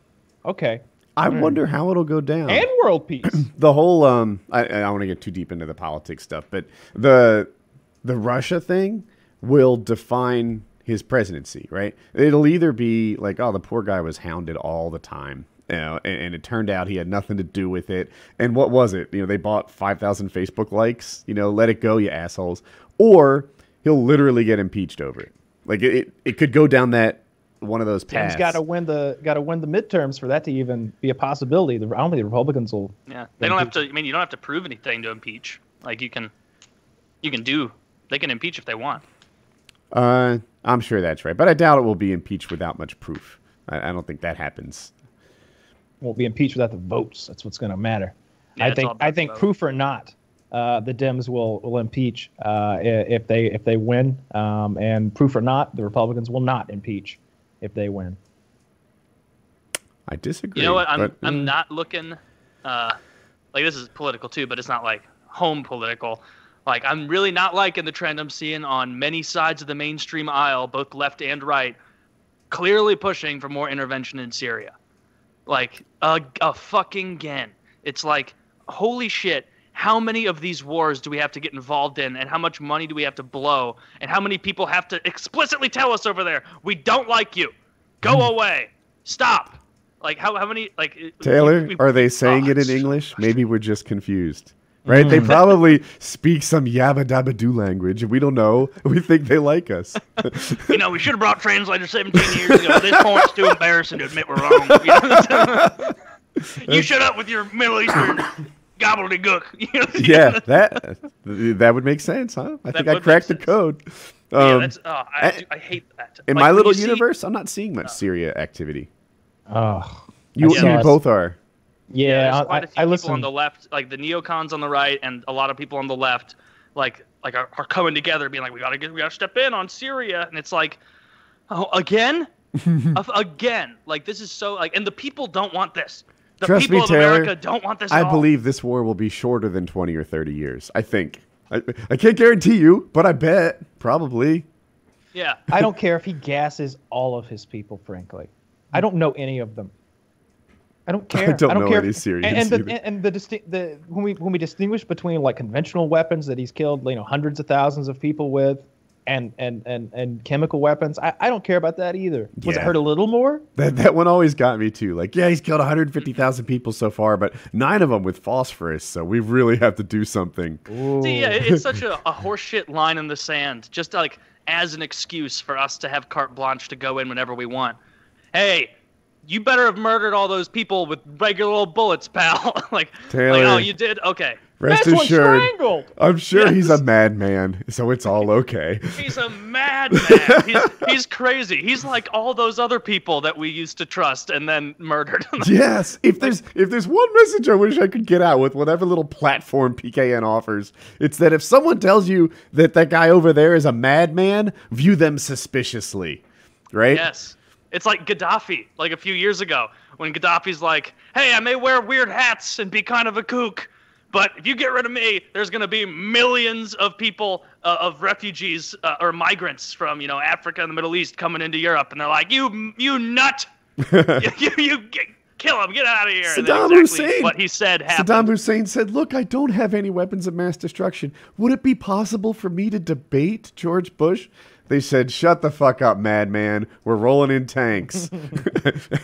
Okay. I mm. wonder how it'll go down. And world peace. The whole um, – I, I don't want to get too deep into the politics stuff, but the – the Russia thing will define his presidency, right? It'll either be like, oh, the poor guy was hounded all the time, you know, and, and it turned out he had nothing to do with it. And what was it? You know, they bought five thousand Facebook likes, you know, let it go, you assholes. Or he'll literally get impeached over it. Like it, it, it could go down that one of those paths. He's got to win the got to win the midterms for that to even be a possibility. The, I don't think the Republicans will. Yeah, they don't have to. I mean, you don't have to prove anything to impeach. Like you can, you can do. They can impeach if they want. Uh, I'm sure that's right. But I doubt it will be impeached without much proof. I, I don't think that happens. Won't be impeached without the votes. That's what's going to matter. Yeah, I think I think vote. proof or not, uh, the Dems will will impeach uh, if they if they win, um, and proof or not, the Republicans will not impeach if they win. I disagree. You know what? I'm but, I'm not looking uh, like this is political too, but it's not like home political. Like, I'm really not liking the trend I'm seeing on many sides of the mainstream aisle, both left and right, clearly pushing for more intervention in Syria. Like, a, a fucking gen. It's like, holy shit, how many of these wars do we have to get involved in, and how much money do we have to blow, and how many people have to explicitly tell us over there, we don't like you, go away, stop. Like, how, how many, like... Taylor, we, we, are they saying oh, it in English? Maybe we're just confused. Right? They probably speak some yabba dabba do language. We don't know. We think they like us. You know, we should have brought translators seventeen years ago. At this point, it's too embarrassing to admit we're wrong. You know? You shut up with your Middle Eastern gobbledygook. Yeah, that that would make sense, huh? I that think I cracked the code. Um, yeah, that's, oh, I, I, I hate that. In like, my little universe, see, I'm not seeing much uh, Syria activity. Oh, you, you both are. Yeah, yeah, quite I, a few I people listen. on the left, like the neocons on the right, and a lot of people on the left, like like are, are coming together, being like, we gotta get, we gotta step in on Syria, and it's like, oh, again, again, like this is so like, and the people don't want this. The Trust people me, of Taylor, America don't want this. I all. believe this war will be shorter than twenty or thirty years. I think I, I can't guarantee you, but I bet probably. Yeah, I don't care if he gasses all of his people. Frankly, I don't know any of them. I don't care. I don't, I don't know care. Any serious and, and the and, and the, disti the when we when we distinguish between like conventional weapons that he's killed, you know, hundreds of thousands of people with, and and and and chemical weapons, I, I don't care about that either. Was yeah. it hurt a little more? That that one always got me too. Like, yeah, he's killed one hundred fifty thousand people so far, but nine of them with phosphorus. So we really have to do something. See, yeah, it's such a, a horseshit line in the sand, just like as an excuse for us to have carte blanche to go in whenever we want. Hey. You better have murdered all those people with regular old bullets, pal. like, Taylor, like, oh, you did? Okay. Rest That's assured, I'm sure yes. he's a madman, so it's all okay. He's a madman. he's, he's crazy. He's like all those other people that we used to trust and then murdered. Yes. If there's if there's one message I wish I could get out with, whatever little platform P K N offers, it's that if someone tells you that that guy over there is a madman, view them suspiciously, right? Yes. It's like Gaddafi, like a few years ago, when Gaddafi's like, hey, I may wear weird hats and be kind of a kook, but if you get rid of me, there's going to be millions of people, uh, of refugees uh, or migrants from, you know, Africa and the Middle East coming into Europe. And they're like, you you nut, you, you, you get, kill him, get out of here. Saddam and exactly Hussein. What he said happened. Saddam Hussein said, look, I don't have any weapons of mass destruction. Would it be possible for me to debate George Bush? They said, shut the fuck up, madman. We're rolling in tanks.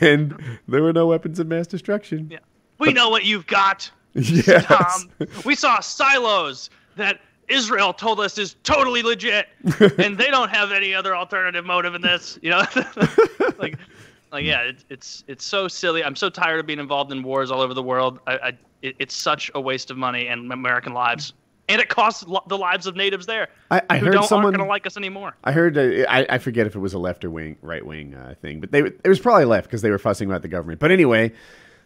And there were no weapons of mass destruction. Yeah. We but, know what you've got. Yes. Tom. We saw silos that Israel told us is totally legit. And they don't have any other alternative motive in this. You know? like, like, yeah, it, it's it's so silly. I'm so tired of being involved in wars all over the world. I, I it, It's such a waste of money and American lives. And it costs the lives of natives there I, I who heard don't, someone, aren't going to like us anymore. I heard, uh, I, I forget if it was a left or wing, right wing uh, thing, but they it was probably left because they were fussing about the government. But anyway,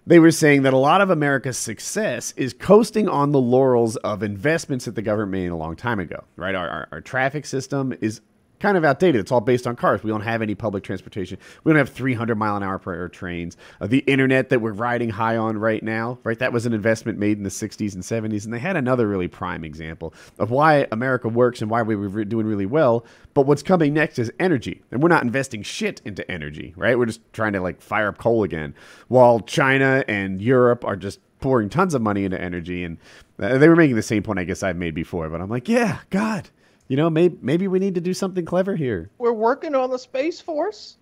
they were saying that a lot of America's success is coasting on the laurels of investments that the government made a long time ago. Right? Our, our, our traffic system is kind of outdated. It's all based on cars. We don't have any public transportation. We don't have three hundred mile an hour per hour trains. Uh, the internet that we're riding high on right now, right? That was an investment made in the sixties and seventies. And they had another really prime example of why America works and why we were doing really well. But what's coming next is energy. And we're not investing shit into energy, right? We're just trying to like fire up coal again while China and Europe are just pouring tons of money into energy. And uh, they were making the same point I guess I've made before, but I'm like, yeah, God. You know, maybe, maybe we need to do something clever here. We're working on the Space Force.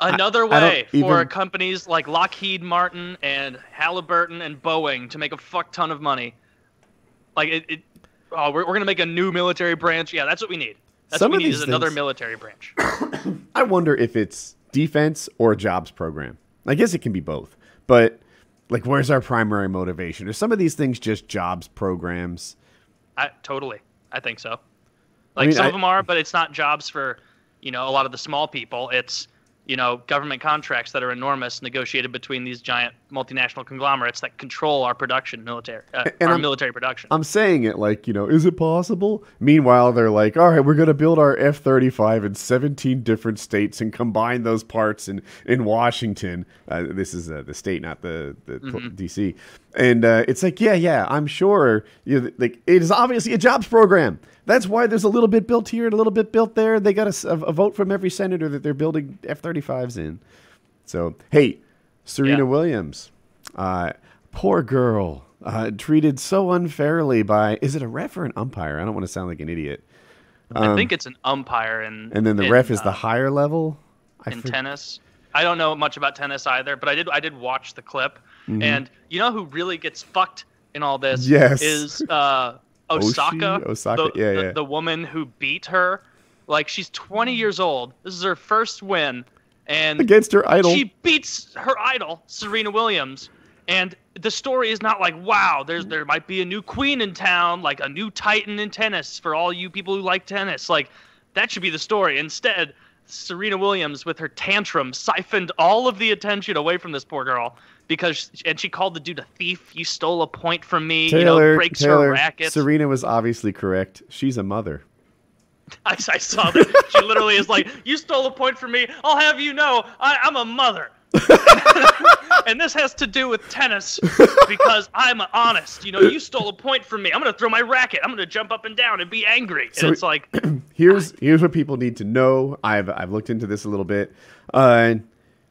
Another I, way I for even... companies like Lockheed Martin and Halliburton and Boeing to make a fuck ton of money. Like, it, it, oh, we're, we're going to make a new military branch. Yeah, that's what we need. That's Some what we need is things... another military branch. I wonder if it's defense or a jobs program. I guess it can be both. But, like, where's our primary motivation? Are some of these things just jobs programs? I, totally. I think so. Like I mean, some I, of them are, but it's not jobs for, you know, a lot of the small people. It's you know, government contracts that are enormous, negotiated between these giant multinational conglomerates that control our production, military, uh, our I'm, military production. I'm saying it like, you know, is it possible? Meanwhile, they're like, all right, we're going to build our F thirty-five in seventeen different states and combine those parts in, in Washington. Uh, this is uh, the state, not the, the mm-hmm. D C And uh, it's like, yeah, yeah, I'm sure. You know, like, it is obviously a jobs program. That's why there's a little bit built here and a little bit built there. They got a, a vote from every senator that they're building F thirty-fives in. So, hey, Serena yeah. Williams, uh, poor girl, uh, treated so unfairly by, is it a ref or an umpire? I don't want to sound like an idiot. Um, I think it's an umpire. And, and then the in, ref is uh, the higher level? I in for- tennis. I don't know much about tennis either, but I did I did watch the clip. Mm-hmm. And you know who really gets fucked in all this? Yes. Is... Uh, Osaka, Oshi? Osaka, the, yeah, the, yeah. the woman who beat her, like, she's twenty years old. This is her first win, and against her idol, she beats her idol, Serena Williams. And the story is not like, wow, there's there might be a new queen in town, like a new titan in tennis for all you people who like tennis. Like, that should be the story. Instead, Serena Williams, with her tantrum, siphoned all of the attention away from this poor girl. Because and she called the dude a thief. You stole a point from me. Taylor, you know, breaks Taylor, her racket. Serena was obviously correct. She's a mother. I, I saw that. She literally is like, "You stole a point from me. I'll have you know, I, I'm a mother." And this has to do with tennis because I'm honest. You know, you stole a point from me. I'm gonna throw my racket. I'm gonna jump up and down and be angry. So and it's like, here's here's what people need to know. I've I've looked into this a little bit. Uh,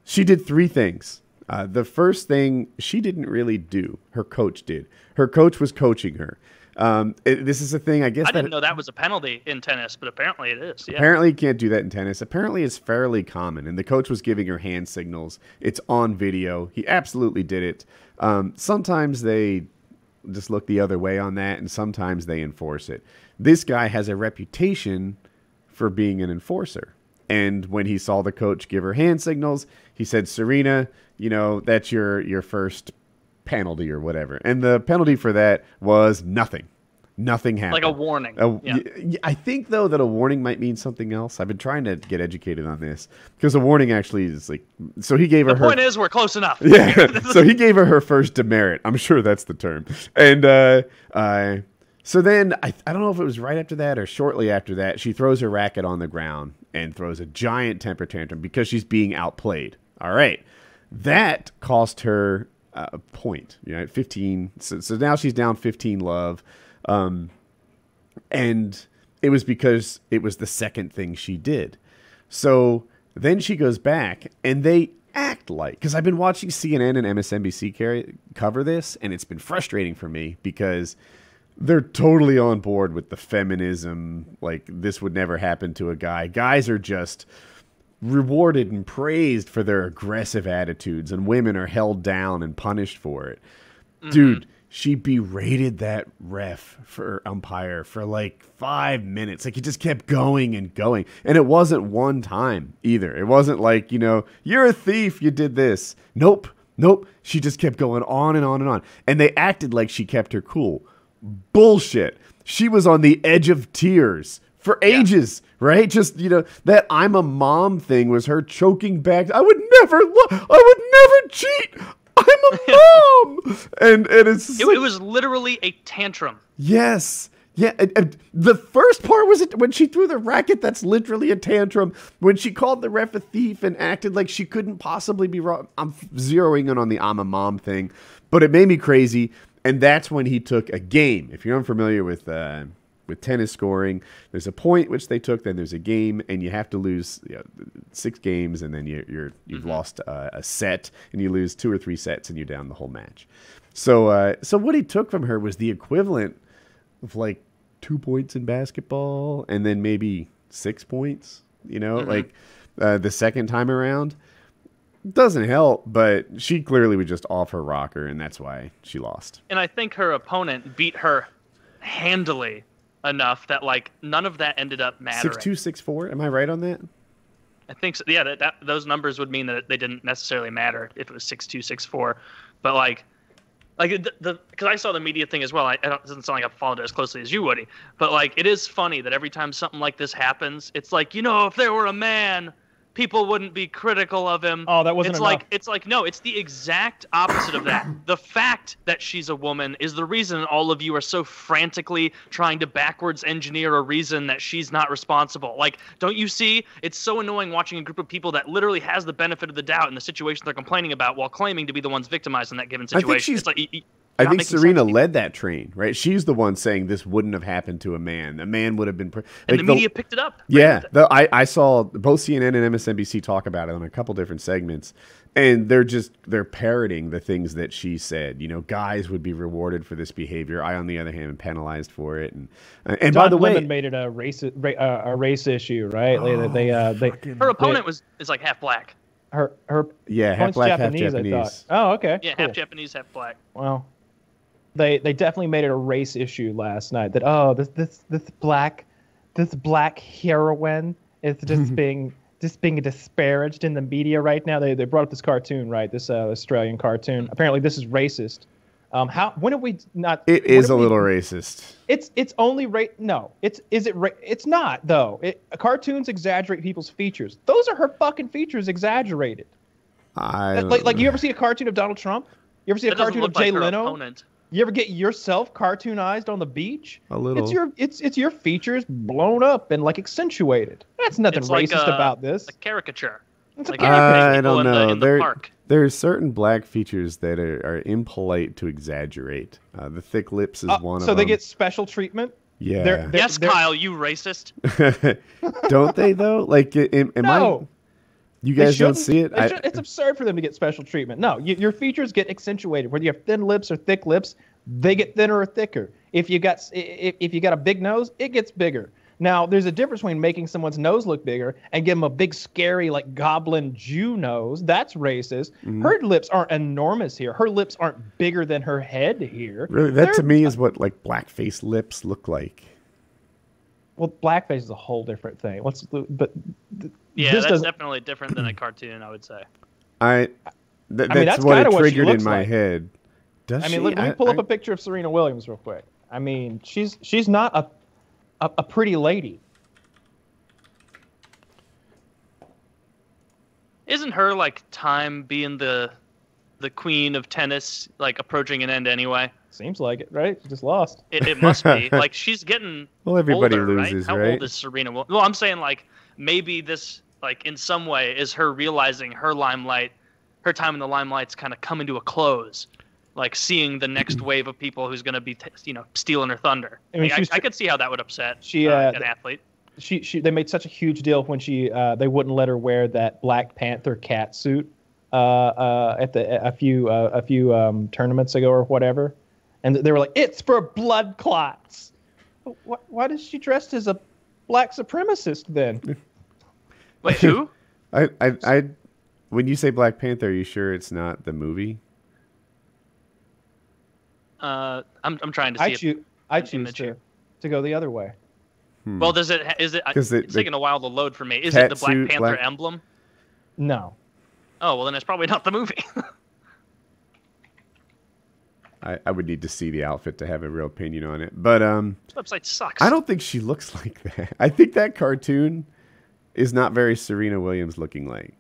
she did three things. Uh, the first thing she didn't really do, her coach did. Her coach was coaching her. Um, it, this is a thing, I guess. I didn't know that was a penalty in tennis, but apparently it is. Yeah. Apparently you can't do that in tennis. Apparently it's fairly common, and the coach was giving her hand signals. It's on video. He absolutely did it. Um, sometimes they just look the other way on that, and sometimes they enforce it. This guy has a reputation for being an enforcer. And when he saw the coach give her hand signals, he said, "Serena, you know, that's your, your first penalty," or whatever. And the penalty for that was nothing. Nothing happened. Like a warning. A, yeah. I think, though, that a warning might mean something else. I've been trying to get educated on this because a warning actually is like... So he gave her... The point her, is we're close enough. Yeah. So he gave her her first demerit. I'm sure that's the term. And uh, uh, so then, I, I don't know if it was right after that or shortly after that, she throws her racket on the ground and throws a giant temper tantrum because she's being outplayed. All right. That cost her uh, a point, you know, fifteen. So, so now she's down fifteen love. Um, and it was because it was the second thing she did. So then she goes back and they act like, because I've been watching C N N and M S N B C carry, cover this, and it's been frustrating for me because they're totally on board with the feminism. Like, this would never happen to a guy. Guys are just rewarded and praised for their aggressive attitudes, and women are held down and punished for it. Mm-hmm. Dude, she berated that ref for umpire for like five minutes. Like, he just kept going and going. And it wasn't one time either. It wasn't like, you know, you're a thief, you did this. Nope. Nope. She just kept going on and on and on. And they acted like she kept her cool. Bullshit. She was on the edge of tears for ages, yeah. right? Just, you know, that "I'm a mom" thing was her choking back. I would never, lo- I would never cheat. I'm a mom. and and it's it, like, it was literally a tantrum. Yes. Yeah. And, and the first part was it, when she threw the racket, that's literally a tantrum. When she called the ref a thief and acted like she couldn't possibly be wrong. I'm zeroing in on the "I'm a mom" thing, but it made me crazy. And that's when he took a game. If you're unfamiliar with, uh, with tennis scoring, there's a point which they took, then there's a game, and you have to lose, you know, six games, and then you, you're, you've mm-hmm. lost uh, a set, and you lose two or three sets, and you're down the whole match. So uh, so what he took from her was the equivalent of like two points in basketball and then maybe six points, you know, mm-hmm. like uh, the second time around. Doesn't help, but she clearly was just off her rocker, and that's why she lost. And I think her opponent beat her handily enough that, like, none of that ended up mattering. Six two, six four. Am I right on that? I think so. Yeah, that, that those numbers would mean that they didn't necessarily matter if it was six two, six four. But like, like the because I saw the media thing as well. I, I don't, it doesn't sound like I followed it as closely as you, Woody. But like, it is funny that every time something like this happens, it's like, you know, if there were a man people wouldn't be critical of him. Oh, that wasn't it's enough. Like, it's like, no, it's the exact opposite of that. The fact that she's a woman is the reason all of you are so frantically trying to backwards engineer a reason that she's not responsible. Like, don't you see? It's so annoying watching a group of people that literally has the benefit of the doubt in the situation they're complaining about while claiming to be the ones victimized in that given situation. I think she's, it's like, e- e- I think Serena led that train, right? She's the one saying this wouldn't have happened to a man. A man would have been... Pre- and like the media the, picked it up. Right? Yeah. The, I, I saw both C N N and M S N B C talk about it on a couple different segments, and they're just, they're parroting the things that she said. You know, guys would be rewarded for this behavior. I, on the other hand, am penalized for it. And, uh, and by the way... Women made it a race, ra- uh, a race issue, right? Oh, they, they, uh, they, her opponent they, was is like half black. Her, her yeah, half black, Japanese, half Japanese. I oh, okay. Yeah, cool. half Japanese, half black. Wow. They they definitely made it a race issue last night. That oh this this this black this black heroine is just being just being disparaged in the media right now. They they brought up this cartoon, right? This uh, Australian cartoon. Apparently this is racist. Um, how when have we not? It is a we, little racist. It's it's only ra- no. It's is it ra- it's not though. It, cartoons exaggerate people's features. Those are her fucking features exaggerated. I like like you ever see a cartoon of Donald Trump? You ever see a cartoon of Jay like Leno? Opponent. You ever get yourself cartoonized on the beach? A little. It's your it's it's your features blown up and like accentuated. That's nothing it's racist like a, about this. A caricature. It's like a caricature. I don't know. In the, in there, the park. There are certain black features that are, are impolite to exaggerate. Uh, the thick lips is uh, one so of them. So they get special treatment. Yeah. They're, they're, yes, they're... Kyle, you racist. Don't they though? Like, am, am no. I? You guys don't see it? I, it's absurd for them to get special treatment. No, you, your features get accentuated. Whether you have thin lips or thick lips, they get thinner or thicker. If you got if, if you got a big nose, it gets bigger. Now, there's a difference between making someone's nose look bigger and give them a big, scary, like, goblin Jew nose. That's racist. Mm-hmm. Her lips aren't enormous here. Her lips aren't bigger than her head here. Really, that They're, to me is what, like, blackface lips look like. Well, blackface is a whole different thing. What's but th- yeah, this that's doesn't... definitely different than a cartoon, I would say. I, th- that's, I mean, that's what it triggered what in my like. head. Does I mean, she? Let, let me pull I, up I... a picture of Serena Williams real quick. I mean, she's she's not a a, a pretty lady. Isn't her like time being the the queen of tennis like approaching an end anyway? Seems like it, right? She just lost. It, it must be. Like, she's getting Well, everybody older, loses, right? How right? old is Serena Williams? Well, I'm saying, like, maybe this, like, in some way is her realizing her limelight, her time in the limelight's kind of coming to a close. Like, seeing the next wave of people who's going to be, t- you know, stealing her thunder. I mean, like, I, I could see how that would upset she, uh, uh, an athlete. She, she, They made such a huge deal when she, uh, they wouldn't let her wear that Black Panther cat suit uh, uh, at the a few, uh, a few um, tournaments ago or whatever. And they were like, it's for blood clots. Why, why is she dressed as a black supremacist then? Wait, who? I, I, I, when you say Black Panther, are you sure it's not the movie? Uh, I'm, I'm trying to see I choo- it. I choose to, to go the other way. Hmm. Well, does it? Is it? I, it's it, taking a while to load for me. Is it the Black Panther black... emblem? No. Oh well, then it's probably not the movie. I, I would need to see the outfit to have a real opinion on it. But um, this website sucks. I don't think she looks like that. I think that cartoon is not very Serena Williams looking like.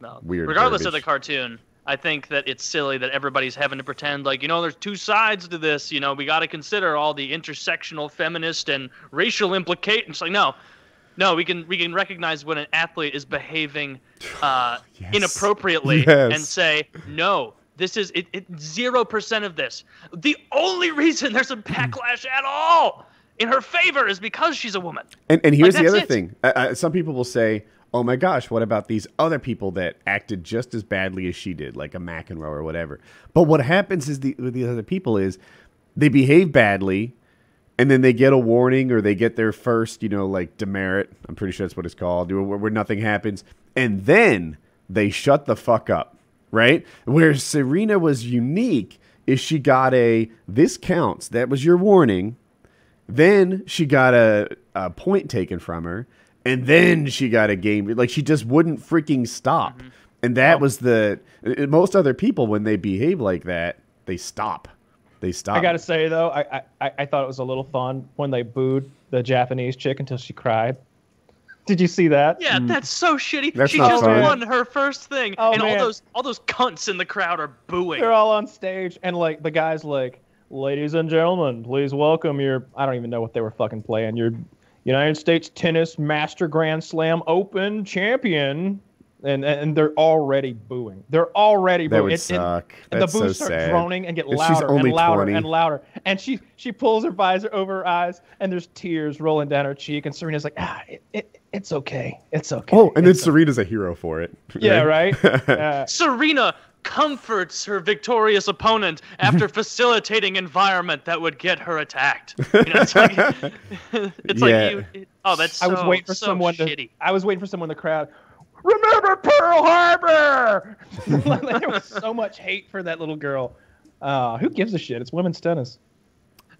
No. Weird. Regardless garbage. of the cartoon, I think that it's silly that everybody's having to pretend like, you know, there's two sides to this. You know, we got to consider all the intersectional feminist and racial implications. Like, no. No, we can we can recognize when an athlete is behaving uh, yes. inappropriately yes. and say, no. This is it, it, zero percent of this. The only reason there's a backlash at all in her favor is because she's a woman. And, and here's like, the other it. thing. Uh, uh, some people will say, oh, my gosh, what about these other people that acted just as badly as she did, like a McEnroe or whatever. But what happens is the, with these other people is they behave badly, and then they get a warning or they get their first, you know, like demerit. I'm pretty sure that's what it's called, where, where nothing happens. And then they shut the fuck up. Right? Where Serena was unique is she got a, this counts, that was your warning. Then she got a, a point taken from her. And then she got a game. Like, she just wouldn't freaking stop. Mm-hmm. And that oh. was the, most other people, when they behave like that, they stop. They stop. I got to say, though, I, I, I thought it was a little fun when they booed the Japanese chick until she cried. Did you see that? Yeah, that's so shitty. That's she just funny. won her first thing, oh, and man. all those all those cunts in the crowd are booing. They're all on stage, and like the guy's like, "Ladies and gentlemen, please welcome your." I don't even know what they were fucking playing. Your United States Tennis Master Grand Slam Open champion, and and they're already booing. They're already booing. That would it, suck. And, that's and the boos so start sad. droning and get if louder and louder twenty. and louder. And she she pulls her visor over her eyes, and there's tears rolling down her cheek. And Serena's like, "Ah, it." it It's okay. It's okay. Oh, and then it's Serena's okay. a hero for it. Right? Yeah, right? Uh, Serena comforts her victorious opponent after facilitating environment that would get her attacked. You know, it's like, it's yeah. like you... Oh, that's so, I was waiting for so someone shitty. To, I was waiting for someone in the crowd, remember Pearl Harbor! There was so much hate for that little girl. Uh, who gives a shit? It's women's tennis.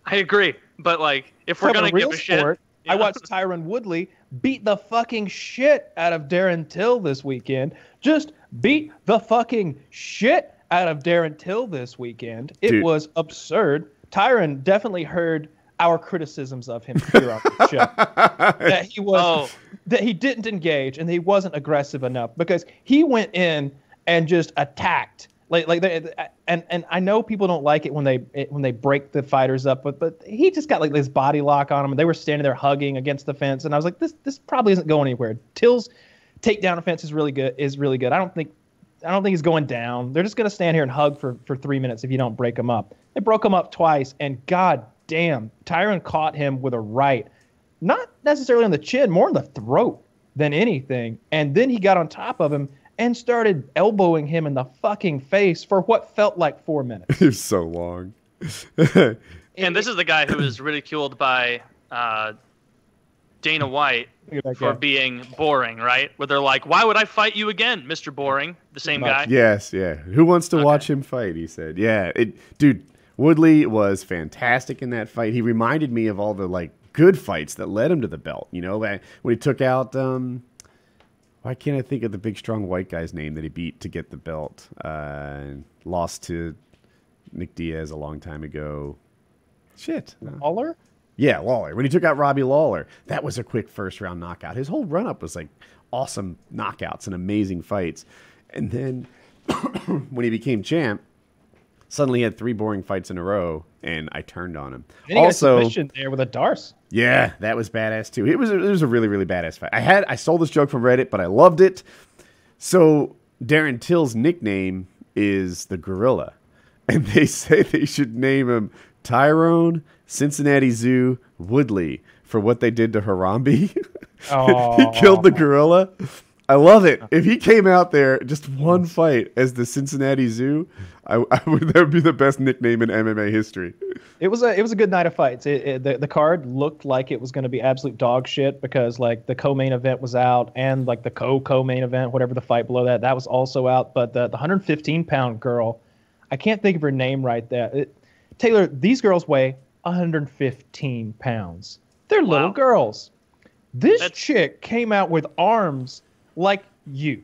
I agree. But, like, if it's we're going to give a sport, shit... Yeah. I watched Tyron Woodley beat the fucking shit out of Darren Till this weekend. Just beat the fucking shit out of Darren Till this weekend. It Dude. was absurd. Tyron definitely heard our criticisms of him here on the show. That he was oh. that he didn't engage and he wasn't aggressive enough because he went in and just attacked. Like, like, they, and and I know people don't like it when they when they break the fighters up, but but he just got like this body lock on him, and they were standing there hugging against the fence, and I was like, this this probably isn't going anywhere. Till's takedown offense is really good. Is really good. I don't think I don't think he's going down. They're just gonna stand here and hug for for three minutes if you don't break him up. They broke him up twice, and god damn, Tyron caught him with a right, not necessarily on the chin, more in the throat than anything, and then he got on top of him and started elbowing him in the fucking face for what felt like four minutes. It was so long. And this is the guy who was ridiculed by uh, Dana White for being boring, right? Where they're like, why would I fight you again, Mister Boring? The same guy? Yes, yeah. Who wants to okay. watch him fight, he said. Yeah, it, dude, Woodley was fantastic in that fight. He reminded me of all the like good fights that led him to the belt. You know, when he took out... Um, Why can't I think of the big, strong white guy's name that he beat to get the belt? Uh, lost to Nick Diaz a long time ago. Shit. Lawler? Yeah, Lawler. When he took out Robbie Lawler, that was a quick first-round knockout. His whole run-up was like awesome knockouts and amazing fights. And then when he became champ, suddenly he had three boring fights in a row, and I turned on him. Then he also, got a submission there with a Darce. Yeah, that was badass too. It was a, it was a really really badass fight. I had I stole this joke from Reddit, but I loved it. So Darren Till's nickname is the Gorilla, and they say they should name him Tyrone Cincinnati Zoo Woodley for what they did to Harambe. Oh. He killed the gorilla. I love it. If he came out there just one fight as the Cincinnati Zoo, I, I would that would be the best nickname in M M A history. It was a it was a good night of fights. It, it, the the card looked like it was going to be absolute dog shit because like the co-main event was out and like the co-co-main event, whatever the fight below that, that was also out. But the the one hundred fifteen pound girl, I can't think of her name right there. It, Taylor, these girls weigh one hundred fifteen pounds. They're wow. little girls. This That's... chick came out with arms. Like you,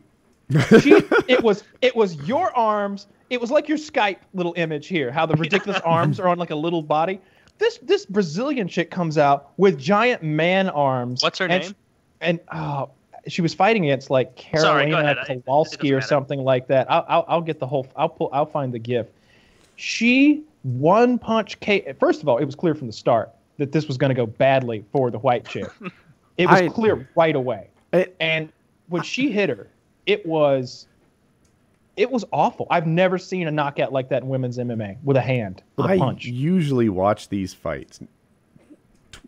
she, it was it was your arms. It was like your Skype little image here. How the ridiculous arms are on like a little body. This this Brazilian chick comes out with giant man arms. What's her and, name? And oh, she was fighting against like Carolina Sorry, Kowalski I, or something like that. I'll, I'll I'll get the whole. I'll pull. I'll find the gif. She one punch K. First of all, it was clear from the start that this was going to go badly for the white chick. It was I, clear right away. It, and. When she hit her, it was it was awful. I've never seen a knockout like that in women's M M A with a hand, with a I punch. I usually watch these fights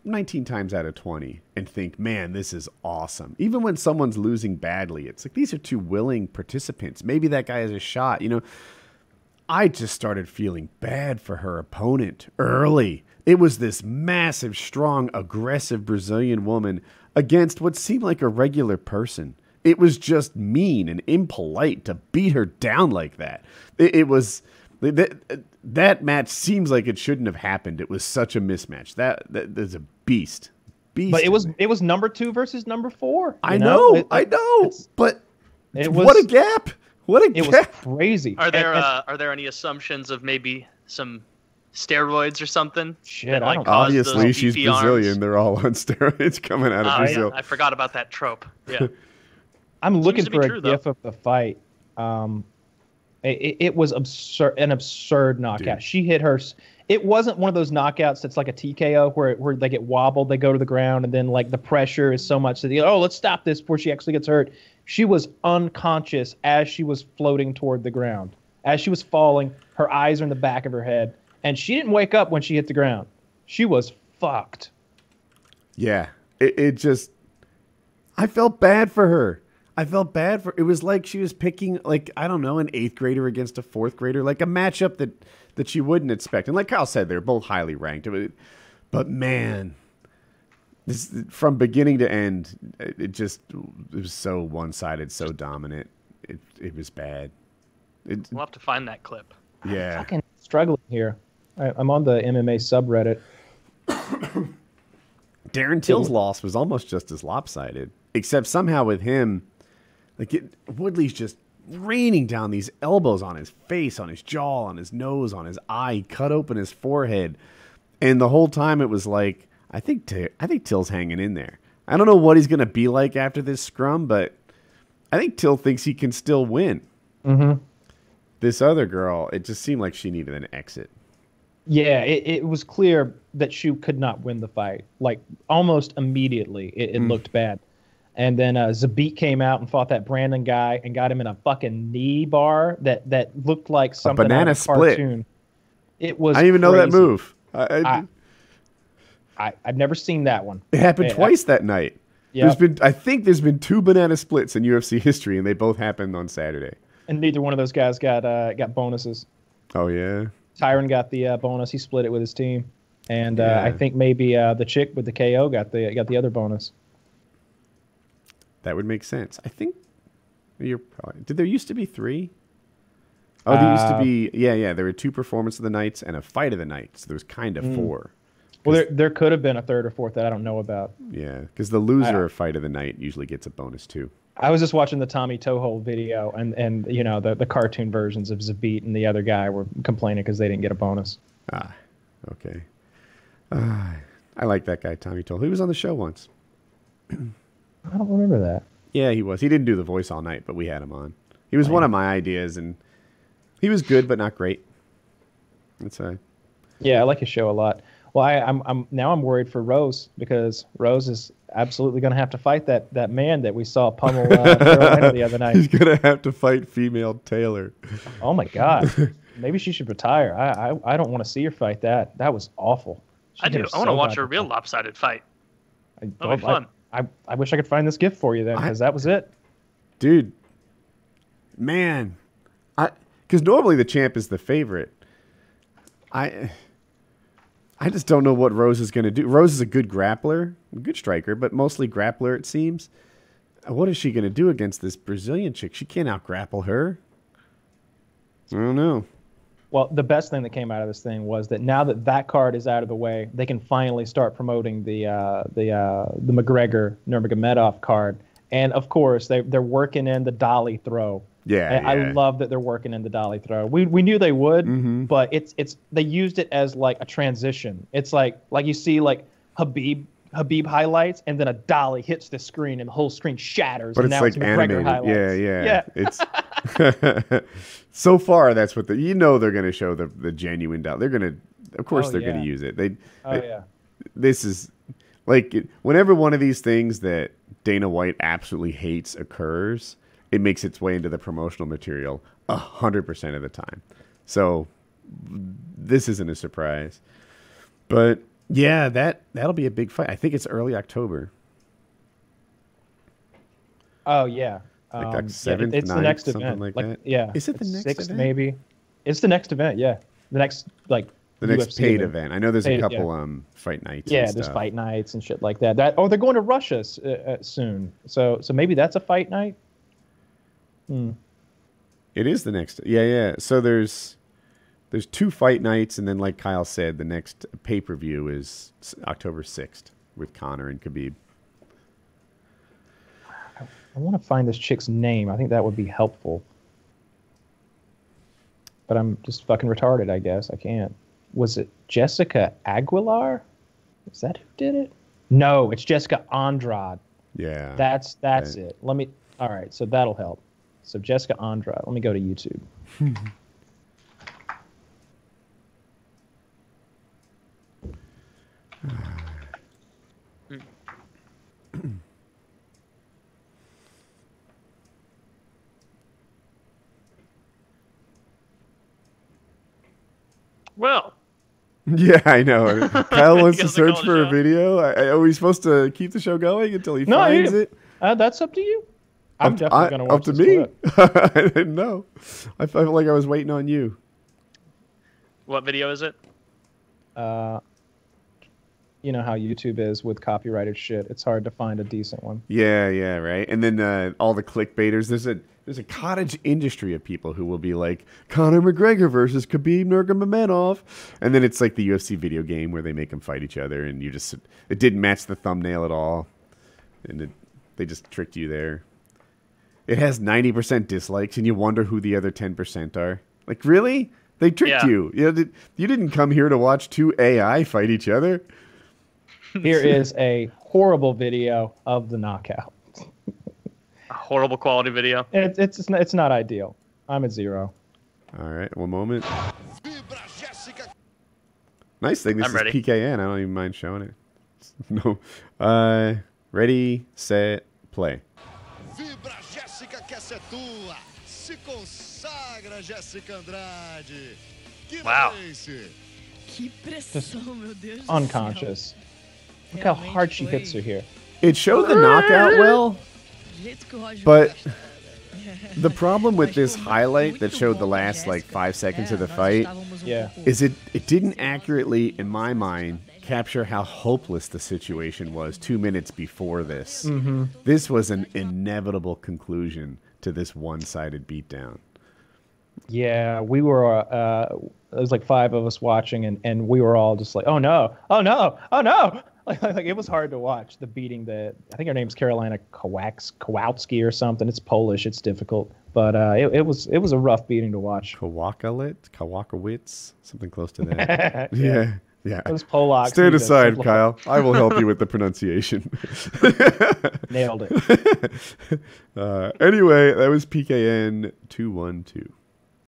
nineteen times out of twenty and think, man, this is awesome. Even when someone's losing badly, it's like these are two willing participants. Maybe that guy has a shot. You know, I just started feeling bad for her opponent early. It was this massive, strong, aggressive Brazilian woman against what seemed like a regular person. It was just mean and impolite to beat her down like that. It, it was that, that match seems like it shouldn't have happened. It was such a mismatch. That there's a beast, beast. But it was it was number two versus number four. I know, know it, I know. But it was, what a gap! What a it gap! It was crazy. Are there and, uh, are there any assumptions of maybe some steroids or something. Shit, like obviously she's Brazilian. Arms. They're all on steroids coming out of uh, Brazil. Yeah, I forgot about that trope. Yeah. I'm looking for a true, gif though. of the fight. Um, it, it was absurd, an absurd knockout. Dude. She hit her. It wasn't one of those knockouts that's like a T K O where where they get wobbled, they go to the ground, and then like the pressure is so much that they, oh, let's stop this before she actually gets hurt. She was unconscious as she was floating toward the ground. As she was falling, her eyes are in the back of her head, and she didn't wake up when she hit the ground. She was fucked. Yeah, it it just. I felt bad for her. I felt bad for it was like she was picking, like, I don't know, an eighth grader against a fourth grader, like a matchup that that she wouldn't expect. And like Kyle said, they're both highly ranked. But man, this from beginning to end, it just it was so one-sided, so dominant. It it was bad. It, we'll have to find that clip. Yeah, I'm fucking struggling here. I, I'm on the M M A subreddit. Darren Till's loss was almost just as lopsided, except somehow with him. Like it, Woodley's just raining down these elbows on his face, on his jaw, on his nose, on his eye. He cut open his forehead, and the whole time it was like, I think T I think Till's hanging in there. I don't know what he's gonna be like after this scrum, but I think Till thinks he can still win. Mm-hmm. This other girl, it just seemed like she needed an exit. Yeah, it, it was clear that she could not win the fight. Like almost immediately, it, it mm. looked bad. And then uh, Zabit came out and fought that Brandon guy and got him in a fucking knee bar that, that looked like something a banana out of a cartoon. Split. It was. I didn't even crazy. know that move. I, I, I I've never seen that one. It happened it, twice I, that night. Yep. There's been I think there's been two banana splits in U F C history, and they both happened on Saturday. And neither one of those guys got uh, got bonuses. Oh yeah. Tyron got the uh, bonus. He split it with his team, and uh, yeah. I think maybe uh, the chick with the K O got the got the other bonus. That would make sense. I think you're probably. Did there used to be three? Oh, there uh, used to be. Yeah, yeah. There were two performance of the nights and a fight of the night. So there was kind of mm. four. Well, there there could have been a third or fourth that I don't know about. Yeah, because the loser of fight of the night usually gets a bonus too. I was just watching the Tommy Toho video, and and you know the the cartoon versions of Zabit and the other guy were complaining because they didn't get a bonus. Ah, okay. Uh, I like that guy Tommy Toho. He was on the show once. I don't remember that. Yeah, he was. He didn't do the voice all night, but we had him on. He was oh, one yeah. of my ideas, and he was good, but not great. That's all right. Yeah, I like his show a lot. Well, I, I'm, I'm now I'm worried for Rose because Rose is absolutely going to have to fight that that man that we saw pummel uh, the other night. He's going to have to fight female Taylor. Oh my God! Maybe she should retire. I I, I don't want to see her fight that. That was awful. She I do. So I want to watch a real lopsided fight. That'll be fun. I, I, I wish I could find this gift for you then, because that was it. Dude. Man. I because normally the champ is the favorite. I I just don't know what Rose is going to do. Rose is a good grappler, a good striker, but mostly grappler, it seems. What is she going to do against this Brazilian chick? She can't out-grapple her. I don't know. Well, the best thing that came out of this thing was that now that that card is out of the way, they can finally start promoting the uh, the uh, the McGregor Nurmagomedov card, and of course they they're working in the dolly throw. Yeah, I, yeah. I love that they're working in the dolly throw. We we knew they would, mm-hmm. but it's it's they used it as like a transition. It's like like you see like Habib Habib highlights, and then a dolly hits the screen, and the whole screen shatters. But and it's now like it's McGregor highlights. Yeah, yeah, yeah. It's. So far, that's what the you know they're going to show the the genuine dolly. They're going to, of course, oh, they're yeah. going to use it. They, oh they, yeah, this is like it, whenever one of these things that Dana White absolutely hates occurs, it makes its way into the promotional material a hundred percent of the time. So this isn't a surprise, but yeah, that that'll be a big fight. I think it's early October. Oh yeah. Like um, seventh, yeah, it's ninth, the next event. Like like, yeah, is it the next sixth, event? Maybe it's the next event. Yeah, the next like the next U F C paid event. event. I know there's paid, a couple yeah. um fight nights. Yeah, and there's stuff. fight nights and shit like that. That oh, they're going to Russia uh, uh, soon. So so maybe that's a fight night. Hmm. It is the next. Yeah, yeah. So there's there's two fight nights, and then like Kyle said, the next pay per view is October sixth with Conor and Khabib. I want to find this chick's name. I think that would be helpful. But I'm just fucking retarded, I guess. I can't. was it Jessica Aguilar? Is that who did it? No, it's Jessica Andrade. Yeah. That's that's right. it. Let me all right, so that'll help. So Jessica Andrade. Let me go to YouTube. Well, yeah, I know. Kyle wants to search for a video. I, are we supposed to keep the show going until he no, finds it? Uh, that's up to you. I'm up, definitely going to watch it. Up to me? I didn't know. I felt like I was waiting on you. What video is it? Uh, you know how YouTube is with copyrighted shit. It's hard to find a decent one. Yeah, yeah, right. And then uh, all the clickbaiters. There's a there's a cottage industry of people who will be like Conor McGregor versus Khabib Nurmagomedov, and then it's like the U F C video game where they make them fight each other, and you just it didn't match the thumbnail at all, and it, they just tricked you there. It has ninety percent dislikes, and you wonder who the other ten percent are. Like, really? They tricked yeah. you. You know, you didn't come here to watch two A I fight each other. Here is a horrible video of the knockout. A horrible quality video. It, it's it's not, it's not ideal. I'm at zero. All right, one moment. Nice thing. This I'm is ready. P K N. I don't even mind showing it. No. Uh, ready, set, play. Vibra Jéssica, que essa é tua. Se consagra, Jéssica Andrade. Que wow. Just unconscious. Look how hard she hits her here. It showed the knockout well, but the problem with this highlight that showed the last like five seconds of the fight yeah. is it, it didn't accurately, in my mind, capture how hopeless the situation was two minutes before this. Mm-hmm. This was an inevitable conclusion to this one-sided beatdown. Yeah, we were, uh, it was like five of us watching, and, and we were all just like, oh no, oh no, oh no. Like, like it was hard to watch the beating that I think her name's Carolina Kowaks, Kowalski or something. It's Polish. It's difficult, but uh, it, it was it was a rough beating to watch. Kowakalit, Kowakowitz, something close to that. yeah. yeah, yeah. It was Polak. Stand aside, Kyle. I will help you with the pronunciation. Nailed it. uh, anyway, that was P K N two one two.